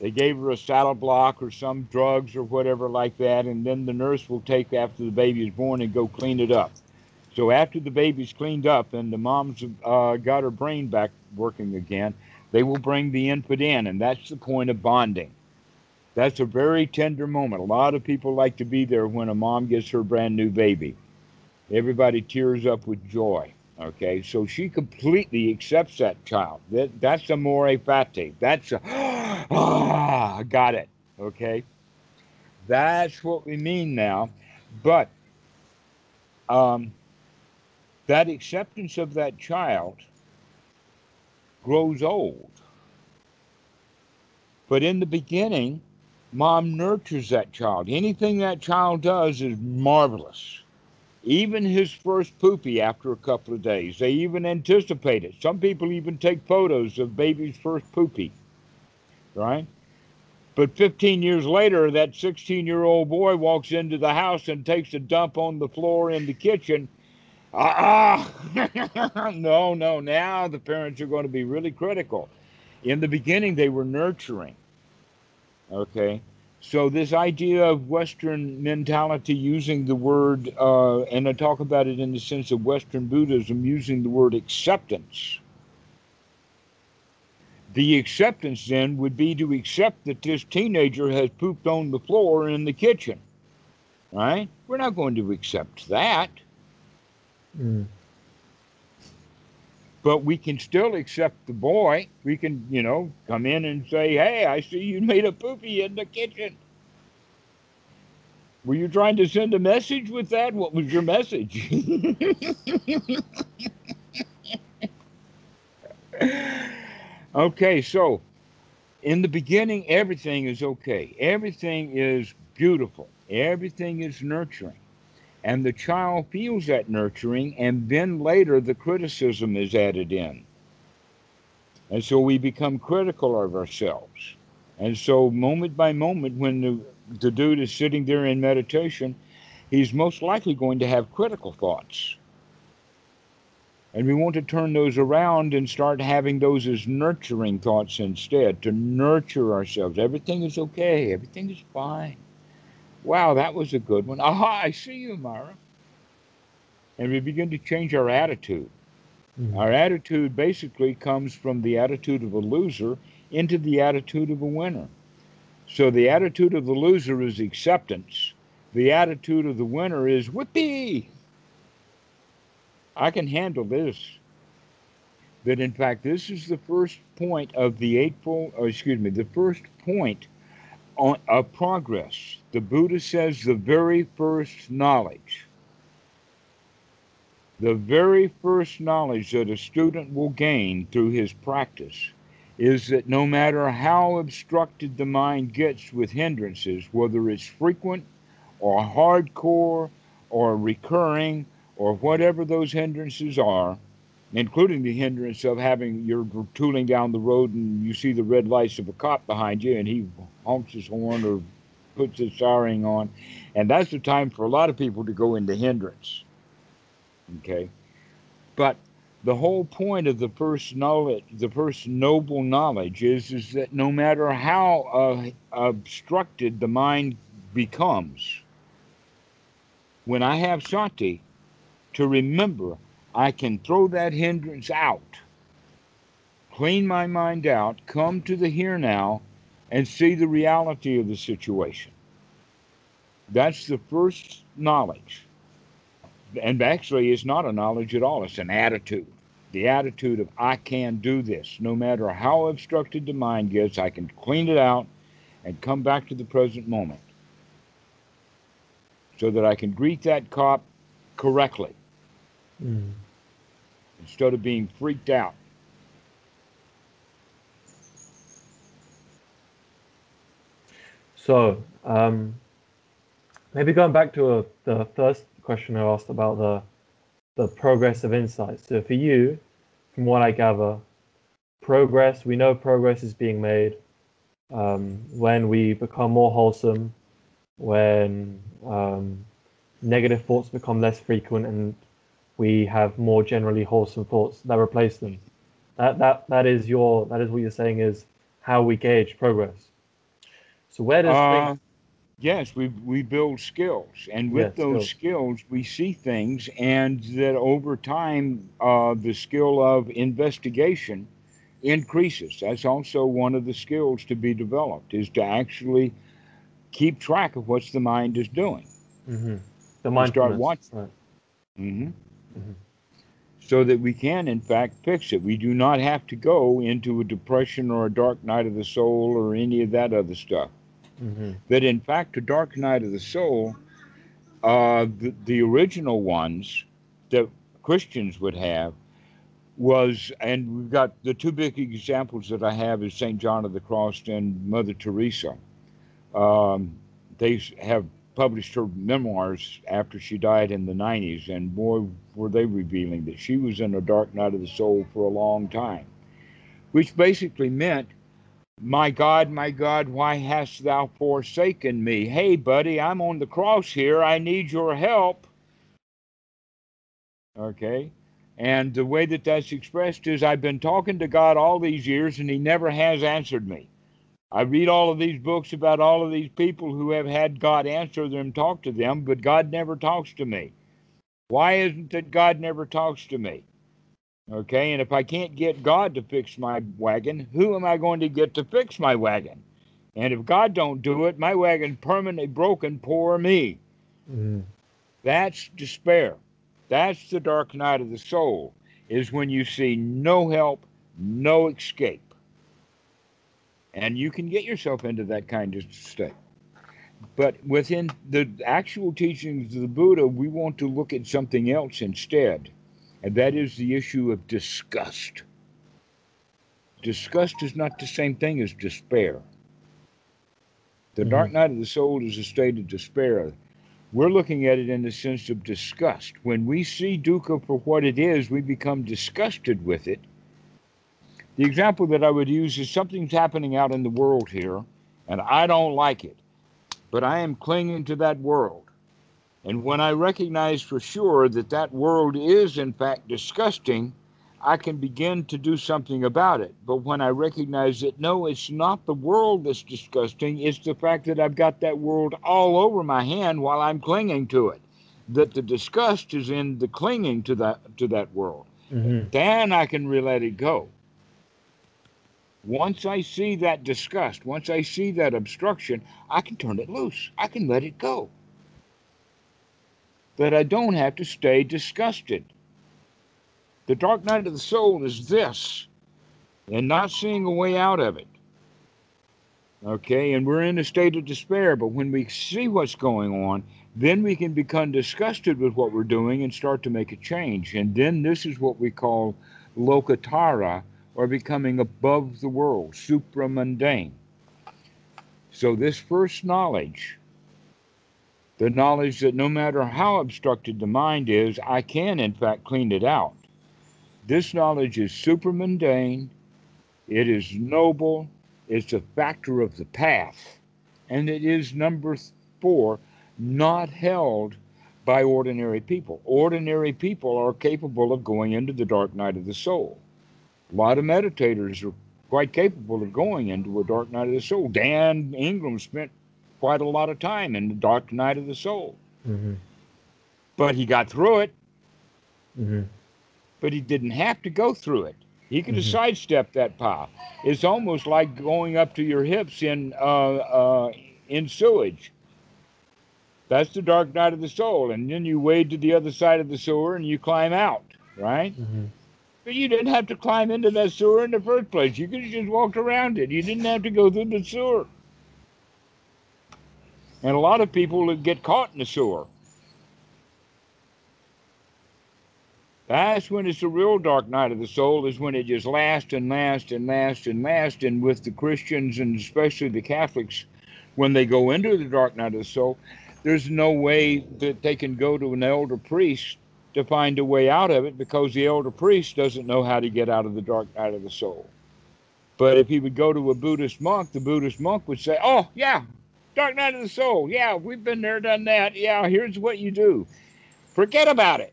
They gave her a saddle block or some drugs or whatever like that, and then the nurse will take after the baby is born and go clean it up. So after the baby's cleaned up and the mom's uh, got her brain back working again, they will bring the infant in, and that's the point of bonding. That's a very tender moment. A lot of people like to be there when a mom gets her brand new baby. Everybody tears up with joy, okay? So she completely accepts that child. That, that's amor fati. That's a, ah, I got it, okay? That's what we mean now. But um, that acceptance of that child grows old. But in the beginning, mom nurtures that child. Anything that child does is marvelous. Even his first poopy after a couple of days, they even anticipate it. Some people even take photos of baby's first poopy, right? But fifteen years later, that sixteen-year-old boy walks into the house and takes a dump on the floor in the kitchen. Ah, uh-uh. no, no, now the parents are going to be really critical. In the beginning, they were nurturing. Okay, so this idea of Western mentality using the word, uh, and I talk about it in the sense of Western Buddhism, using the word acceptance. The acceptance then would be to accept that this teenager has pooped on the floor in the kitchen, right? We're not going to accept that. Mm. But we can still accept the boy. We can, you know, come in and say, hey, I see you made a poopy in the kitchen. Were you trying to send a message with that? What was your message? Okay, so in the beginning, everything is okay. Everything is beautiful. Everything is nurturing. And the child feels that nurturing, and then later the criticism is added in. And so we become critical of ourselves. And so moment by moment, when the, the dude is sitting there in meditation, he's most likely going to have critical thoughts. And we want to turn those around and start having those as nurturing thoughts instead, to nurture ourselves. Everything is okay. Everything is fine. Wow, that was a good one. Aha, I see you, Mara. And we begin to change our attitude. Mm-hmm. Our attitude basically comes from the attitude of a loser into the attitude of a winner. So the attitude of the loser is acceptance. The attitude of the winner is, whoopee! I can handle this. That in fact, this is the first point of the eightfold, or excuse me, the first point on, of progress. The Buddha says the very first knowledge, the very first knowledge that a student will gain through his practice is that no matter how obstructed the mind gets with hindrances, whether it's frequent or hardcore or recurring or whatever those hindrances are, including the hindrance of having, you're tooling down the road and you see the red lights of a cop behind you and he honks his horn or puts his siren on, and that's the time for a lot of people to go into hindrance, okay? But the whole point of the first knowledge, the first noble knowledge is, is that no matter how uh, obstructed the mind becomes, when I have sati, to remember, I can throw that hindrance out, clean my mind out, come to the here now, and see the reality of the situation. That's the first knowledge. And actually, it's not a knowledge at all. It's an attitude. The attitude of, I can do this. No matter how obstructed the mind gets, I can clean it out and come back to the present moment so that I can greet that cop correctly. Mm. Instead of being freaked out. So, um, maybe going back to a, the first question I asked about the the progress of insight. So for you, from what I gather, progress, we know progress is being made um, when we become more wholesome, when um, negative thoughts become less frequent and we have more generally wholesome thoughts that replace them. That that that is your that is what you're saying is how we gauge progress. So where does uh, things... yes, we we build skills, and with yeah, those skills. skills we see things, and that over time uh, the skill of investigation increases. That's also one of the skills to be developed, is to actually keep track of what the mind is doing. Mm-hmm. The mind start watching. Right. Mm-hmm. Mm-hmm. So that we can, in fact, fix it. We do not have to go into a depression or a dark night of the soul or any of that other stuff. Mm-hmm. That, in fact, a dark night of the soul, uh, the, the original ones that Christians would have was, and we've got the two big examples that I have is Saint John of the Cross and Mother Teresa. Um, they have published her memoirs after she died in the nineties, and boy, were they revealing that she was in a dark night of the soul for a long time, which basically meant, my God, my God, why hast thou forsaken me? Hey, buddy, I'm on the cross here. I need your help. Okay? And the way that that's expressed is, I've been talking to God all these years, and he never has answered me. I read all of these books about all of these people who have had God answer them, talk to them, but God never talks to me. Why isn't it God never talks to me? Okay, and if I can't get God to fix my wagon, who am I going to get to fix my wagon? And if God don't do it, my wagon's permanently broken, poor me. Mm-hmm. That's despair. That's the dark night of the soul, is when you see no help, no escape. And you can get yourself into that kind of state. But within the actual teachings of the Buddha, we want to look at something else instead, and that is the issue of disgust. Disgust is not the same thing as despair. The mm-hmm. dark night of the soul is a state of despair. We're looking at it in the sense of disgust. When we see dukkha for what it is, we become disgusted with it. The example that I would use is something's happening out in the world here, and I don't like it, but I am clinging to that world. And when I recognize for sure that that world is, in fact, disgusting, I can begin to do something about it. But when I recognize that, no, it's not the world that's disgusting, it's the fact that I've got that world all over my hand while I'm clinging to it, that the disgust is in the clinging to that, to that world. Mm-hmm. Then I can let it go. Once I see that disgust, once I see that obstruction, I can turn it loose. I can let it go. That I don't have to stay disgusted. The dark night of the soul is this, and not seeing a way out of it. Okay, and we're in a state of despair, but when we see what's going on, then we can become disgusted with what we're doing and start to make a change. And then this is what we call lokatara, or becoming above the world, supramundane. So this first knowledge, the knowledge that no matter how obstructed the mind is, I can in fact clean it out. This knowledge is supramundane, it is noble, it's a factor of the path, and it is, number four, not held by ordinary people. Ordinary people are capable of going into the dark night of the soul. A lot of meditators are quite capable of going into a dark night of the soul. Dan Ingram spent quite a lot of time in the dark night of the soul. Mm-hmm. But he got through it. Mm-hmm. But he didn't have to go through it. He could mm-hmm. have sidestepped that path. It's almost like going up to your hips in, uh, uh, in sewage. That's the dark night of the soul. And then you wade to the other side of the sewer and you climb out, right? Mm-hmm. But you didn't have to climb into that sewer in the first place. You could have just walked around it. You didn't have to go through the sewer. And a lot of people would get caught in the sewer. That's when it's the real dark night of the soul, is when it just lasts and lasts and lasts and lasts. And with the Christians, and especially the Catholics, when they go into the dark night of the soul, there's no way that they can go to an elder priest to find a way out of it, because the elder priest doesn't know how to get out of the dark night of the soul. But if he would go to a Buddhist monk, the Buddhist monk would say, oh, yeah, dark night of the soul. Yeah, we've been there, done that. Yeah, here's what you do. Forget about it.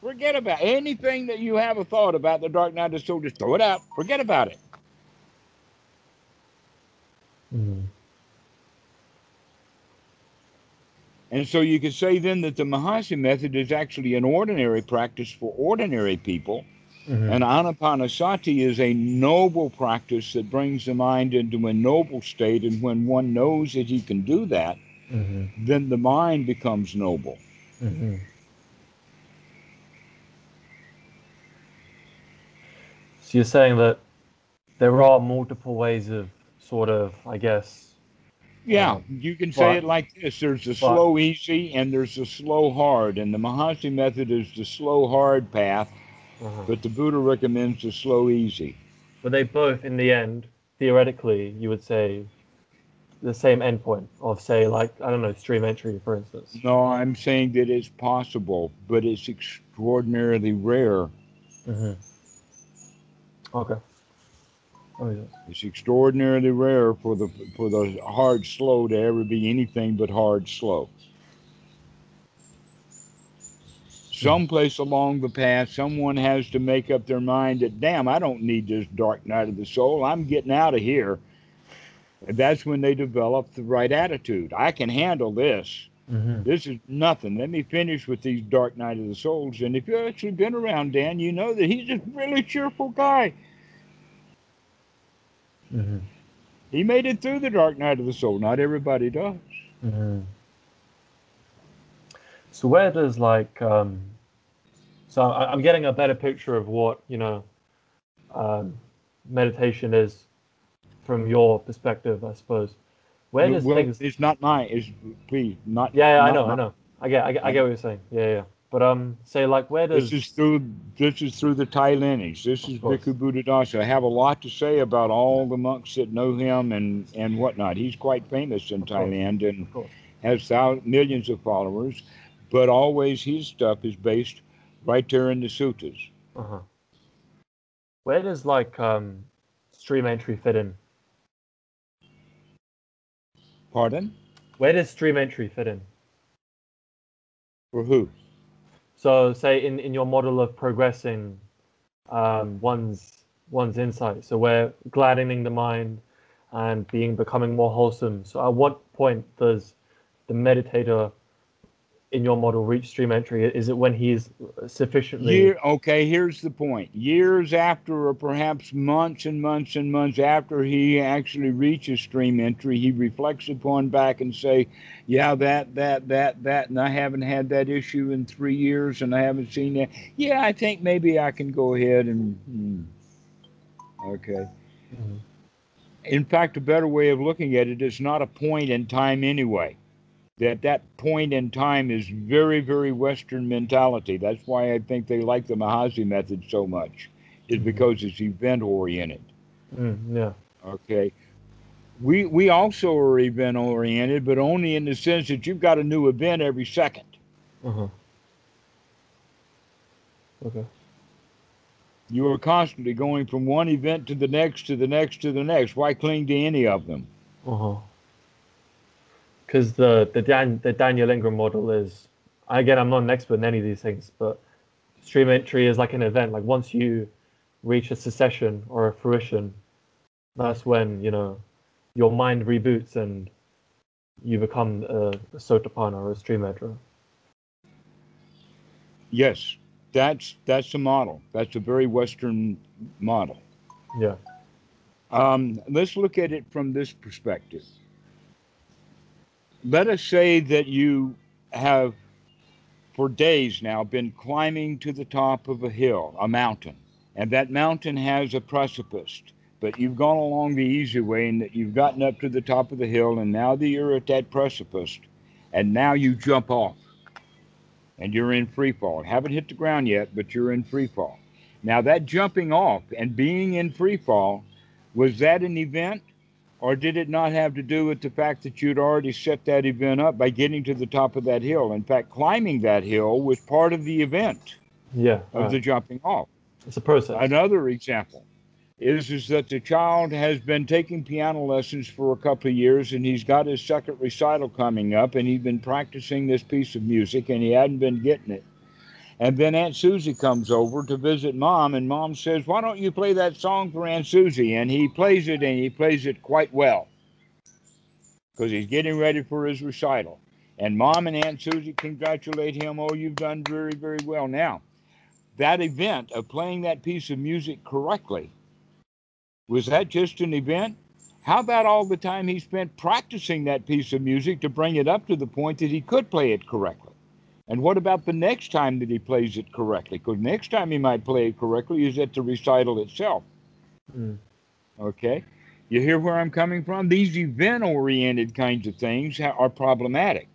Forget about it. Anything that you have a thought about the dark night of the soul, just throw it out. Forget about it. Mm-hmm. And so you could say then that the Mahasi method is actually an ordinary practice for ordinary people. Mm-hmm. And anapanasati is a noble practice that brings the mind into a noble state. And when one knows that he can do that, mm-hmm. then the mind becomes noble. Mm-hmm. So you're saying that there are multiple ways of sort of, I guess, yeah, you can say but, it like this. There's the slow but, easy and there's the slow hard. And the Mahasi method is the slow hard path, uh-huh. but the Buddha recommends the slow easy. But they both, in the end, theoretically, you would say the same endpoint of, say, like, I don't know, stream entry, for instance. No, I'm saying that it's possible, but it's extraordinarily rare. Uh-huh. Okay. Oh, yeah. It's extraordinarily rare for the for the hard slow to ever be anything but hard slow. Someplace along the path, someone has to make up their mind that, damn, I don't need this dark night of the soul. I'm getting out of here. And that's when they develop the right attitude. I can handle this. Mm-hmm. This is nothing. Let me finish with these dark night of the souls. And if you've actually been around Dan, you know that he's a really cheerful guy. Mm-hmm. He made it through the dark night of the soul. Not everybody does. Mm-hmm. So where does like, um, so I, I'm getting a better picture of what, you know, um, meditation is from your perspective, I suppose. Where does well, things... It's not mine. It's please not. Yeah, yeah not I know, mine. I know. I get, I get, I get what you're saying. Yeah, yeah. But um, say like where does this is through this is through the Thai lineage. This is Bhikkhu Buddhadasa. I have a lot to say about all the monks that know him and and whatnot. He's quite famous in Thailand and has thousands, millions of followers. But always his stuff is based right there in the suttas. Uh huh. Where does like um, stream entry fit in? Pardon? Where does stream entry fit in? For who? So, say in, in your model of progressing um, one's one's insight, so we're gladdening the mind and being becoming more wholesome. So, at what point does the meditator in your model reach stream entry? Is it when he's sufficiently? Year, okay, here's the point. Years after, or perhaps months and months and months after he actually reaches stream entry, he reflects upon back and say, yeah, that, that, that, that, and I haven't had that issue in three years, and I haven't seen that. Yeah, I think maybe I can go ahead and, hmm. okay. Mm-hmm. In fact, a better way of looking at it is not a point in time anyway. That that point in time is very, very Western mentality. That's why I think they like the Mahasi method so much, is because it's event-oriented. Mm, yeah. Okay. We we also are event-oriented, but only in the sense that you've got a new event every second. Uh-huh. Okay. You are constantly going from one event to the next, to the next, to the next. Why cling to any of them? Uh-huh. Because the the Dan the Daniel Ingram model is, again, I'm not an expert in any of these things, but stream entry is like an event. Like once you reach a cessation or a fruition, that's when you know your mind reboots and you become a, a Sotapanna or a stream enterer. Yes, that's that's the model. That's a very Western model. Yeah. Um, let's look at it from this perspective. Let us say that you have, for days now, been climbing to the top of a hill, a mountain, and that mountain has a precipice, but you've gone along the easy way and that you've gotten up to the top of the hill, and now that you're at that precipice, and now you jump off, and you're in free fall. Haven't hit the ground yet, but you're in free fall. Now, that jumping off and being in free fall, was that an event? Or did it not have to do with the fact that you'd already set that event up by getting to the top of that hill? In fact, climbing that hill was part of the event yeah, of right. the jumping off. It's a process. Another example is, is that the child has been taking piano lessons for a couple of years, and he's got his second recital coming up, and he's been practicing this piece of music, and he hadn't been getting it. And then Aunt Susie comes over to visit Mom, and Mom says, why don't you play that song for Aunt Susie? And he plays it, and he plays it quite well, because he's getting ready for his recital. And Mom and Aunt Susie congratulate him. Oh, you've done very, very well. Now, that event of playing that piece of music correctly, was that just an event? How about all the time he spent practicing that piece of music to bring it up to the point that he could play it correctly? And what about the next time that he plays it correctly? Because next time he might play it correctly is at the recital itself. Mm. Okay? You hear where I'm coming from? These event-oriented kinds of things are problematic.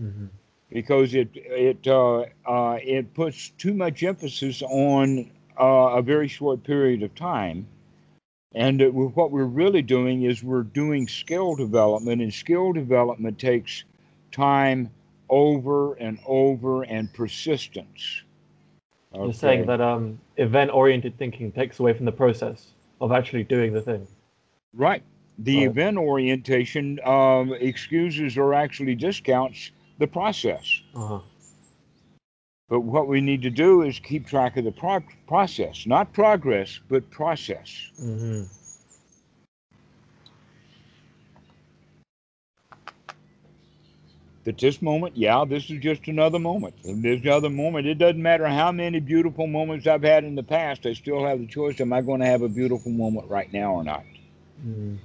Mm-hmm. Because it it uh, uh, it puts too much emphasis on uh, a very short period of time. And it, what we're really doing is we're doing skill development, and skill development takes time over and over and persistence. Okay. You're saying that um, event-oriented thinking takes away from the process of actually doing the thing. Right. The oh. event orientation um, excuses or actually discounts the process. Uh-huh. But what we need to do is keep track of the pro process, not progress, but process. Mm-hmm. At this moment, yeah, this is just another moment. And this other moment, it doesn't matter how many beautiful moments I've had in the past, I still have the choice, am I going to have a beautiful moment right now or not? Mm.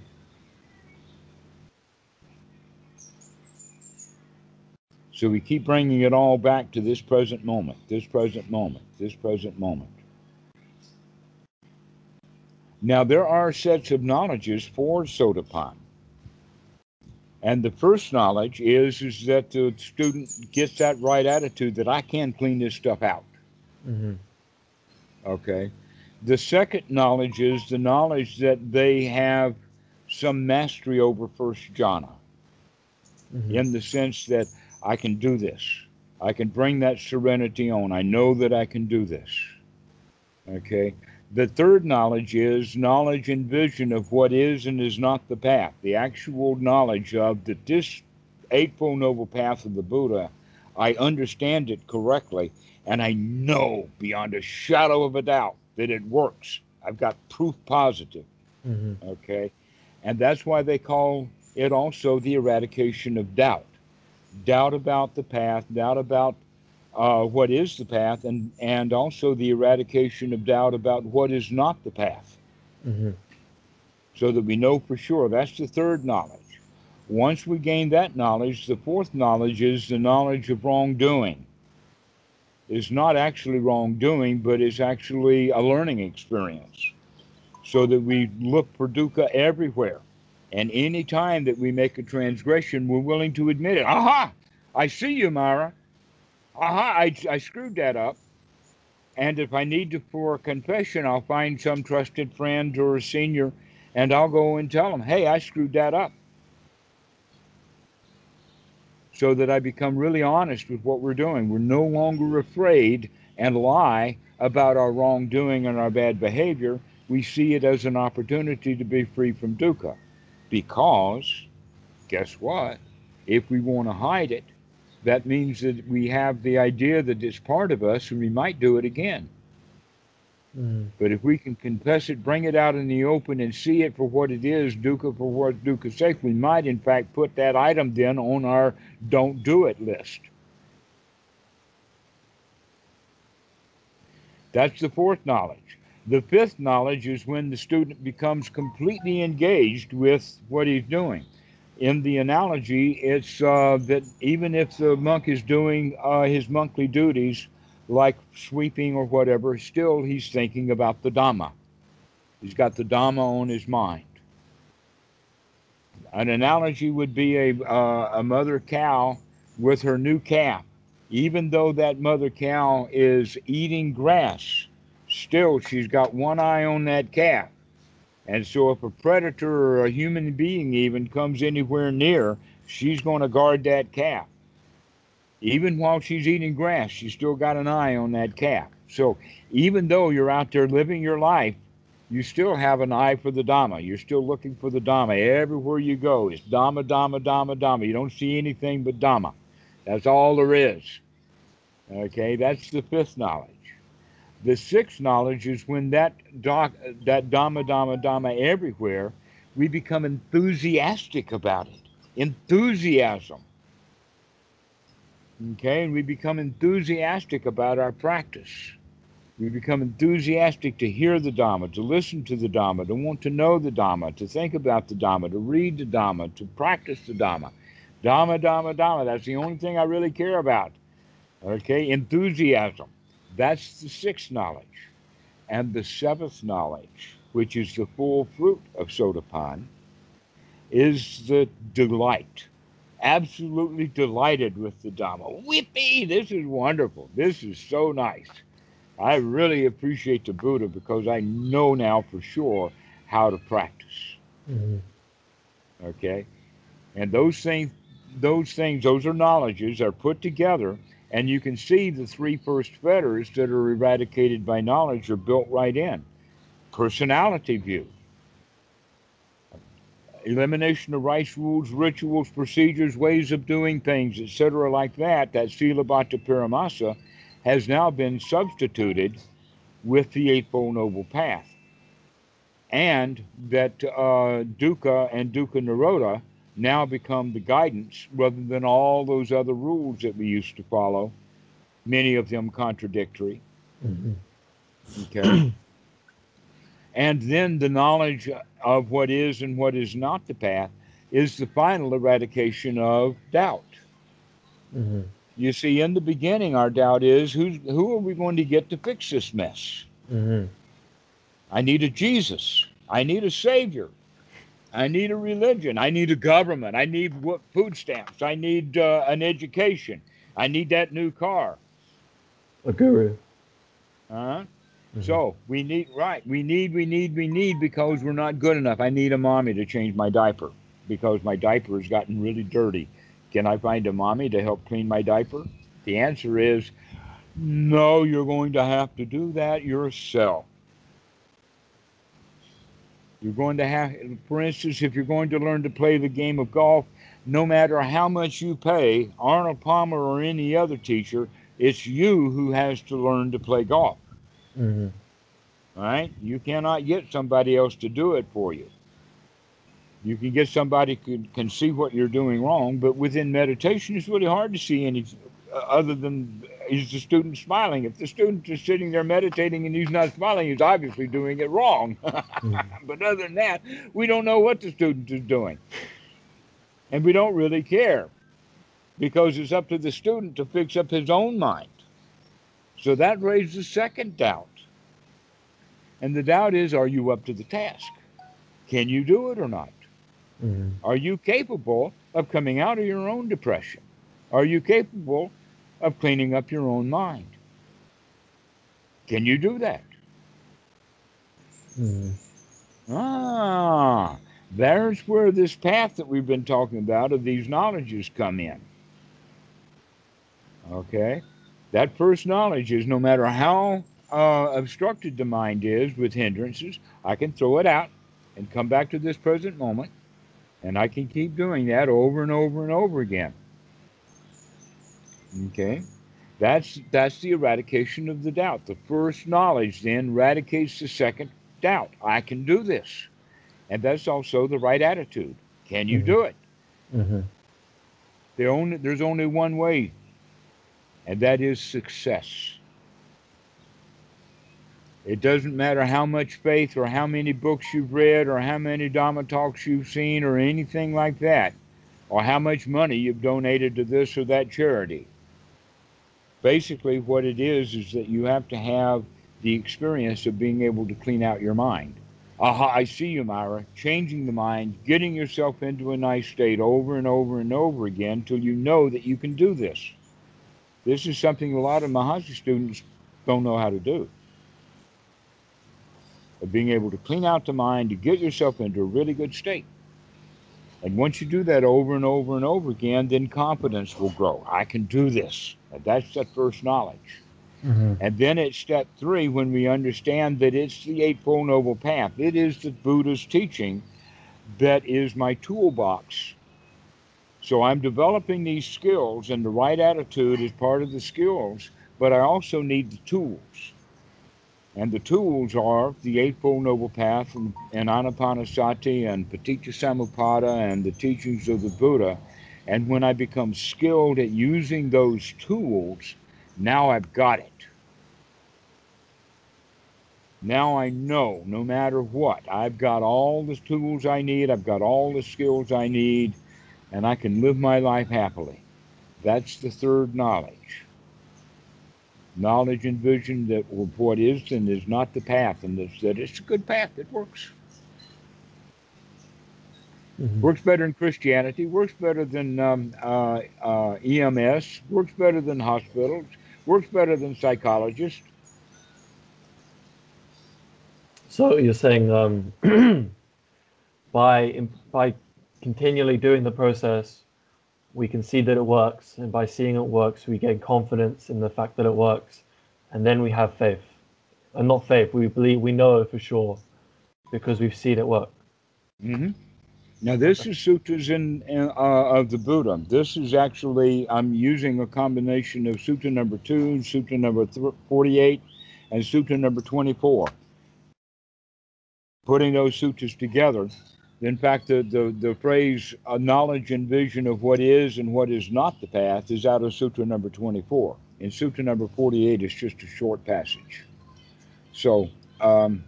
So we keep bringing it all back to this present moment, this present moment, this present moment. Now, there are sets of knowledges for Sotapanna. And the first knowledge is, is that the student gets that right attitude that I can clean this stuff out. Mm-hmm. Okay. The second knowledge is the knowledge that they have some mastery over first jhana. Mm-hmm. In the sense that I can do this. I can bring that serenity on. I know that I can do this. Okay. The third knowledge is knowledge and vision of what is and is not the path. The actual knowledge of that this Eightfold Noble Path of the Buddha, I understand it correctly, and I know beyond a shadow of a doubt that it works. I've got proof positive. Mm-hmm. Okay. And that's why they call it also the eradication of doubt. Doubt about the path, doubt about Uh, what is the path, and, and also the eradication of doubt about what is not the path. Mm-hmm. So that we know for sure. That's the third knowledge. Once we gain that knowledge, the fourth knowledge is the knowledge of wrongdoing. It's not actually wrongdoing, but it's actually a learning experience. So that we look for dukkha everywhere. And any time that we make a transgression, we're willing to admit it. Aha! I see you, Mara. Aha, I, I screwed that up. And if I need to for a confession, I'll find some trusted friend or a senior, and I'll go and tell them, hey, I screwed that up. So that I become really honest with what we're doing. We're no longer afraid and lie about our wrongdoing and our bad behavior. We see it as an opportunity to be free from dukkha. Because, guess what? If we want to hide it, that means that we have the idea that it's part of us and we might do it again. Mm. But if we can confess it, bring it out in the open and see it for what it is, dukkha for what dukkha's sake, we might in fact put that item then on our don't do it list. That's the fourth knowledge. The fifth knowledge is when the student becomes completely engaged with what he's doing. In the analogy, it's uh, that even if the monk is doing uh, his monkly duties, like sweeping or whatever, still he's thinking about the Dhamma. He's got the Dhamma on his mind. An analogy would be a, uh, a mother cow with her new calf. Even though that mother cow is eating grass, still she's got one eye on that calf. And so if a predator or a human being even comes anywhere near, she's going to guard that calf. Even while she's eating grass, she's still got an eye on that calf. So even though you're out there living your life, you still have an eye for the Dhamma. You're still looking for the Dhamma. Everywhere you go, it's Dhamma, Dhamma, Dhamma, Dhamma. You don't see anything but Dhamma. That's all there is. Okay, that's the fifth knowledge. The sixth knowledge is when that doc, that Dhamma, Dhamma, Dhamma everywhere, we become enthusiastic about it. Enthusiasm. Okay, and we become enthusiastic about our practice. We become enthusiastic to hear the Dhamma, to listen to the Dhamma, to want to know the Dhamma, to think about the Dhamma, to read the Dhamma, to practice the Dhamma. Dhamma, Dhamma, Dhamma. That's the only thing I really care about. Okay, enthusiasm. That's the sixth knowledge. And the seventh knowledge, which is the full fruit of Sotapanna, is the delight. Absolutely delighted with the Dhamma. Whippy! This is wonderful. This is so nice. I really appreciate the Buddha because I know now for sure how to practice. Mm-hmm. Okay? And those things, those things, those are knowledges, are put together. And you can see the three first fetters that are eradicated by knowledge are built right in. Personality view. Elimination of rites, rules, rituals, procedures, ways of doing things, et cetera like that, that silabbata parāmāsa has now been substituted with the Eightfold Noble Path. And that uh, dukkha and dukkha nirodha now become the guidance rather than all those other rules that we used to follow, many of them contradictory. Mm-hmm. Okay. And then the knowledge of what is and what is not the path is the final eradication of doubt. Mm-hmm. You see, in the beginning, our doubt is, who's, who are we going to get to fix this mess? Mm-hmm. I need a Jesus. I need a Savior. I need a religion. I need a government. I need food stamps. I need uh, an education. I need that new car. A guru. Huh? Mm-hmm. So we need, right, we need, we need, we need because we're not good enough. I need a mommy to change my diaper because my diaper has gotten really dirty. Can I find a mommy to help clean my diaper? The answer is, no, you're going to have to do that yourself. You're going to have, for instance, if you're going to learn to play the game of golf, no matter how much you pay, Arnold Palmer or any other teacher, it's you who has to learn to play golf. Mm-hmm. All right? You cannot get somebody else to do it for you. You can get somebody who can see what you're doing wrong, but within meditation, it's really hard to see any other than, is the student smiling? If the student is sitting there meditating and he's not smiling, he's obviously doing it wrong. Mm-hmm. But other than that, we don't know what the student is doing. And we don't really care because it's up to the student to fix up his own mind. So that raises the second doubt. And the doubt is, are you up to the task? Can you do it or not? Mm-hmm. Are you capable of coming out of your own depression? Are you capable of cleaning up your own mind? Can you do that? Mm-hmm. Ah, there's where this path that we've been talking about of these knowledges come in. Okay? That first knowledge is no matter how uh, obstructed the mind is with hindrances, I can throw it out and come back to this present moment, and I can keep doing that over and over and over again. Okay? That's, that's the eradication of the doubt. The first knowledge then eradicates the second doubt. I can do this. And that's also the right attitude. Can you mm-hmm. do it? Mm-hmm. The only, there's only one way. And that is success. It doesn't matter how much faith or how many books you've read or how many Dhamma talks you've seen or anything like that, or how much money you've donated to this or that charity. Basically, what it is is that you have to have the experience of being able to clean out your mind. Aha, I see you, Mara. Changing the mind, getting yourself into a nice state over and over and over again till you know that you can do this. This is something a lot of Mahasi students don't know how to do. Of being able to clean out the mind, to get yourself into a really good state. And once you do that over and over and over again, then confidence will grow. I can do this. And that's that first knowledge. Mm-hmm. And then it's step three when we understand that it's the Eightfold Noble Path. It is the Buddha's teaching that is my toolbox. So I'm developing these skills, and the right attitude is part of the skills, but I also need the tools. And the tools are the Eightfold Noble Path and Anapanasati and Paticca Samuppada and the teachings of the Buddha. And when I become skilled at using those tools, now I've got it. Now I know, no matter what, I've got all the tools I need, I've got all the skills I need, and I can live my life happily. That's the third knowledge. Knowledge and vision that what is and is not the path, and it's, that it's a good path, it works. Mm-hmm. Works better in Christianity, works better than um, uh, uh, E M S, works better than hospitals, works better than psychologists. So you're saying um, by by continually doing the process, we can see that it works, and by seeing it works, we gain confidence in the fact that it works, and then we have faith. And not faith, we believe, we know for sure, because we've seen it work. Mm-hmm. Now this is suttas in, in, uh, of the Buddha. This is actually, I'm using a combination of sutta number two, sutta number forty-eight, and sutta number twenty-four. Putting those suttas together. In fact, the, the, the phrase uh, knowledge and vision of what is and what is not the path is out of Sutra number twenty-four. In Sutra number forty-eight, it's just a short passage. So, um,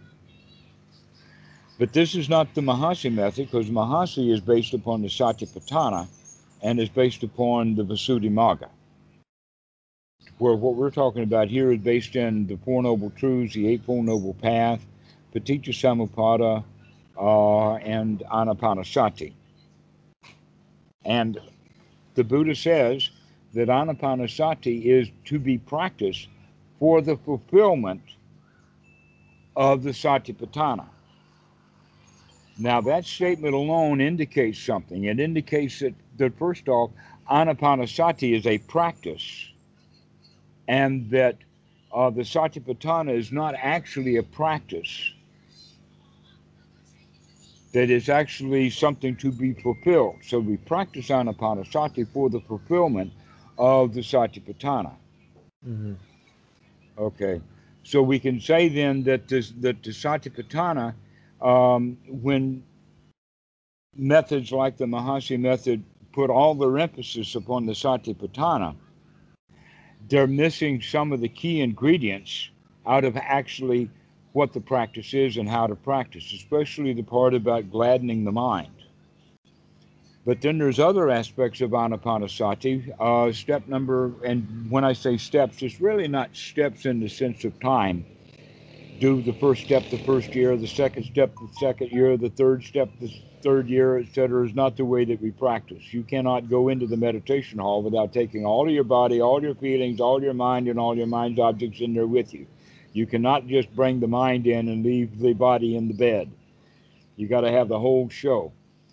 but this is not the Mahasi method, because Mahasi is based upon the Satipatthana and is based upon the Vasudhimagga. Where what we're talking about here is based in the Four Noble Truths, the Eightfold Noble Path, Paticca Samuppada, uh, and anapanasati. And the Buddha says that anapanasati is to be practiced for the fulfillment of the Satipatthana. Now that statement alone indicates something. It indicates that, that first off, anapanasati is a practice, and that uh, the Satipatthana is not actually a practice. That is actually something to be fulfilled. So we practice anapanasati for the fulfillment of the Satipatthana. Mm-hmm. Okay, so we can say then that, this, that the Satipatthana, um, when methods like the Mahasi method put all their emphasis upon the Satipatthana, they're missing some of the key ingredients out of actually what the practice is and how to practice, especially the part about gladdening the mind. But then there's other aspects of anapanasati. Uh, step number, and when I say steps, it's really not steps in the sense of time. Do the first step the first year, the second step the second year, the third step the third year, et cetera is not the way that we practice. You cannot go into the meditation hall without taking all of your body, all your feelings, all your mind, and all your mind's objects in there with you. You cannot just bring the mind in and leave the body in the bed. You got to have the whole show.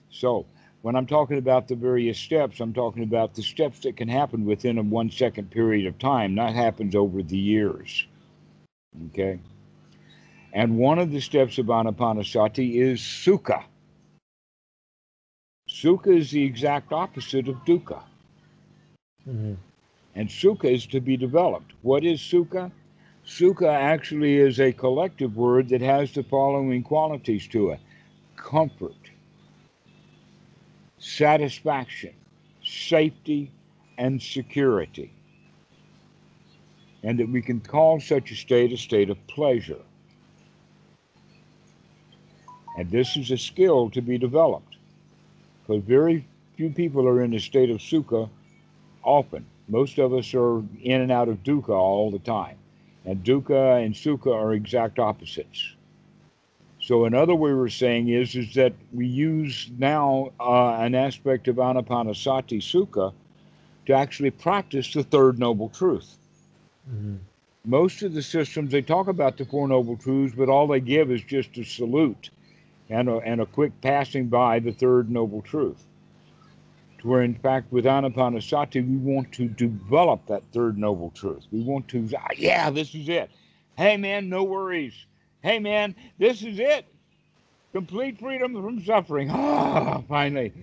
So when I'm talking about the various steps, I'm talking about the steps that can happen within a one second period of time. That happens over the years. Okay. And one of the steps of anapanasati is sukha. Sukha is the exact opposite of dukkha. Mm-hmm. And sukha is to be developed. What is sukha? Sukha actually is a collective word that has the following qualities to it: comfort, satisfaction, safety, and security. And that we can call such a state a state of pleasure. And this is a skill to be developed, because very few people are in a state of sukha often. Most of us are in and out of dukkha all the time. And dukkha and sukha are exact opposites. So another way we're saying is, is that we use now uh, an aspect of anapanasati sukha to actually practice the Third Noble Truth. Mm-hmm. Most of the systems, they talk about the Four Noble Truths, but all they give is just a salute and a, and a quick passing by the Third Noble Truth. Where in fact, with anapanasati, we want to develop that Third Noble Truth. We want to, yeah, this is it. Hey man, no worries. Hey man, this is it. Complete freedom from suffering. Ah, finally.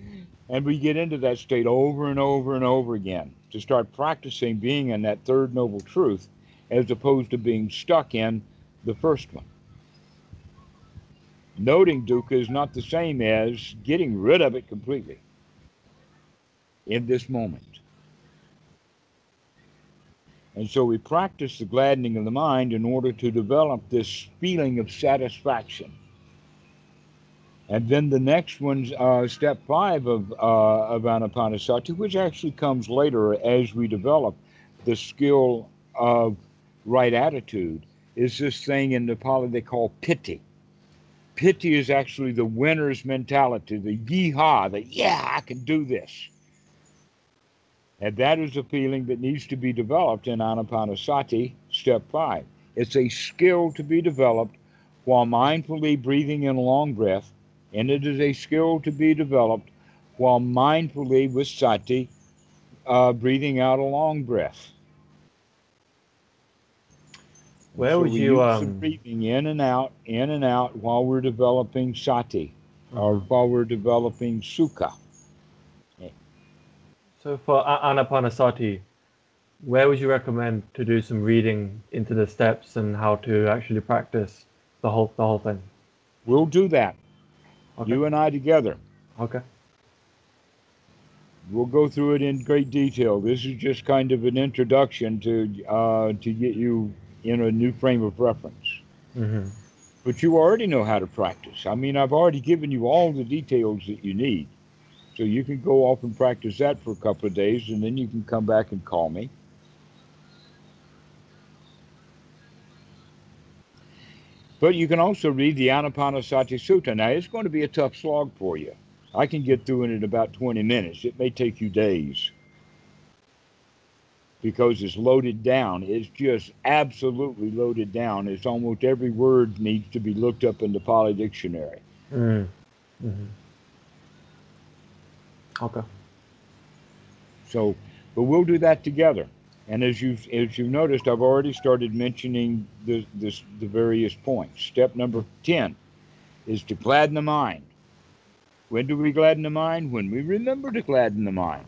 And we get into that state over and over and over again to start practicing being in that Third Noble Truth, as opposed to being stuck in the first one. Noting dukkha is not the same as getting rid of it completely in this moment. And so we practice the gladdening of the mind in order to develop this feeling of satisfaction. And then the next one's uh, step five of, uh, of anapanasati, which actually comes later as we develop the skill of right attitude, is this thing in Pali they call pity. Pity is actually the winner's mentality, the yeehaw, the yeah, I can do this. And that is a feeling that needs to be developed in anapanasati, step five. It's a skill to be developed while mindfully breathing in a long breath, and it is a skill to be developed while mindfully with sati, uh, breathing out a long breath. Where so would we you um... breathing in and out, in and out, while we're developing sati, mm-hmm. or while we're developing sukha. So for anapanasati, where would you recommend to do some reading into the steps and how to actually practice the whole the whole thing? We'll do that. Okay. You and I together. Okay. We'll go through it in great detail. This is just kind of an introduction to uh, to get you in a new frame of reference. Mm-hmm. But you already know how to practice. I mean, I've already given you all the details that you need. So you can go off and practice that for a couple of days, and then you can come back and call me. But you can also read the Anapanasati Sutta. Now, it's going to be a tough slog for you. I can get through it in about twenty minutes. It may take you days because it's loaded down. It's just absolutely loaded down. It's almost every word needs to be looked up in the Pali dictionary. Mm. Mm-hmm. Okay. So, but we'll do that together. And as you've, as you've noticed, I've already started mentioning the, this, the various points. Step number ten is to gladden the mind. When do we gladden the mind? When we remember to gladden the mind.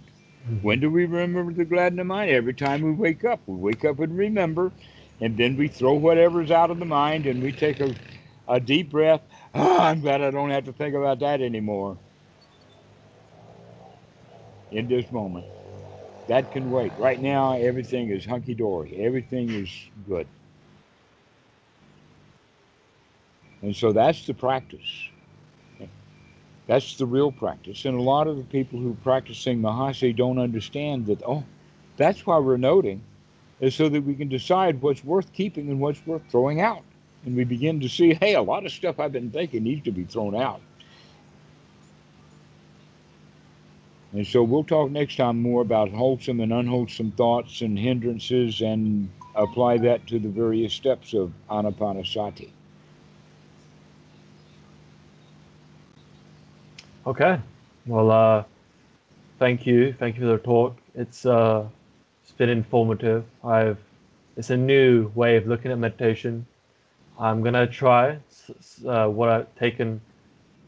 When do we remember to gladden the mind? Every time we wake up. We wake up and remember, and then we throw whatever's out of the mind, and we take a, a deep breath. Oh, I'm glad I don't have to think about that anymore in this moment. That can wait. Right now, everything is hunky-dory. Everything is good. And so that's the practice. That's the real practice. And a lot of the people who are practicing Mahasi don't understand that, oh, that's why we're noting, is so that we can decide what's worth keeping and what's worth throwing out. And we begin to see, hey, a lot of stuff I've been thinking needs to be thrown out. And so we'll talk next time more about wholesome and unwholesome thoughts and hindrances, and apply that to the various steps of Anapanasati. Okay. Well, uh, thank you. Thank you for the talk. It's, uh, it's been informative. I've, it's a new way of looking at meditation. I'm going to try uh, what I've taken,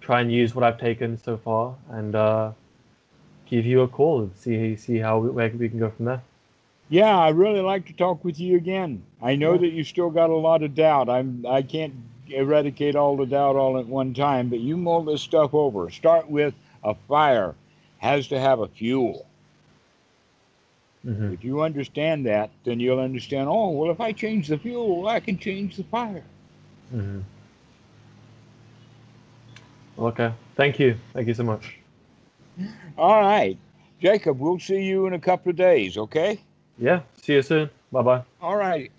try and use what I've taken so far, and uh, give you a call and see see how where we can go from there. Yeah, I really like to talk with you again. I know yeah. that you still got a lot of doubt. I'm I can't eradicate all the doubt all at one time, but you mull this stuff over. Start with a fire has to have a fuel. Mm-hmm. If you understand that, then you'll understand. Oh, well, if I change the fuel, I can change the fire. Mm-hmm. Okay. Thank you. Thank you so much. All right. Jacob, we'll see you in a couple of days, okay? Yeah. See you soon. Bye-bye. All right.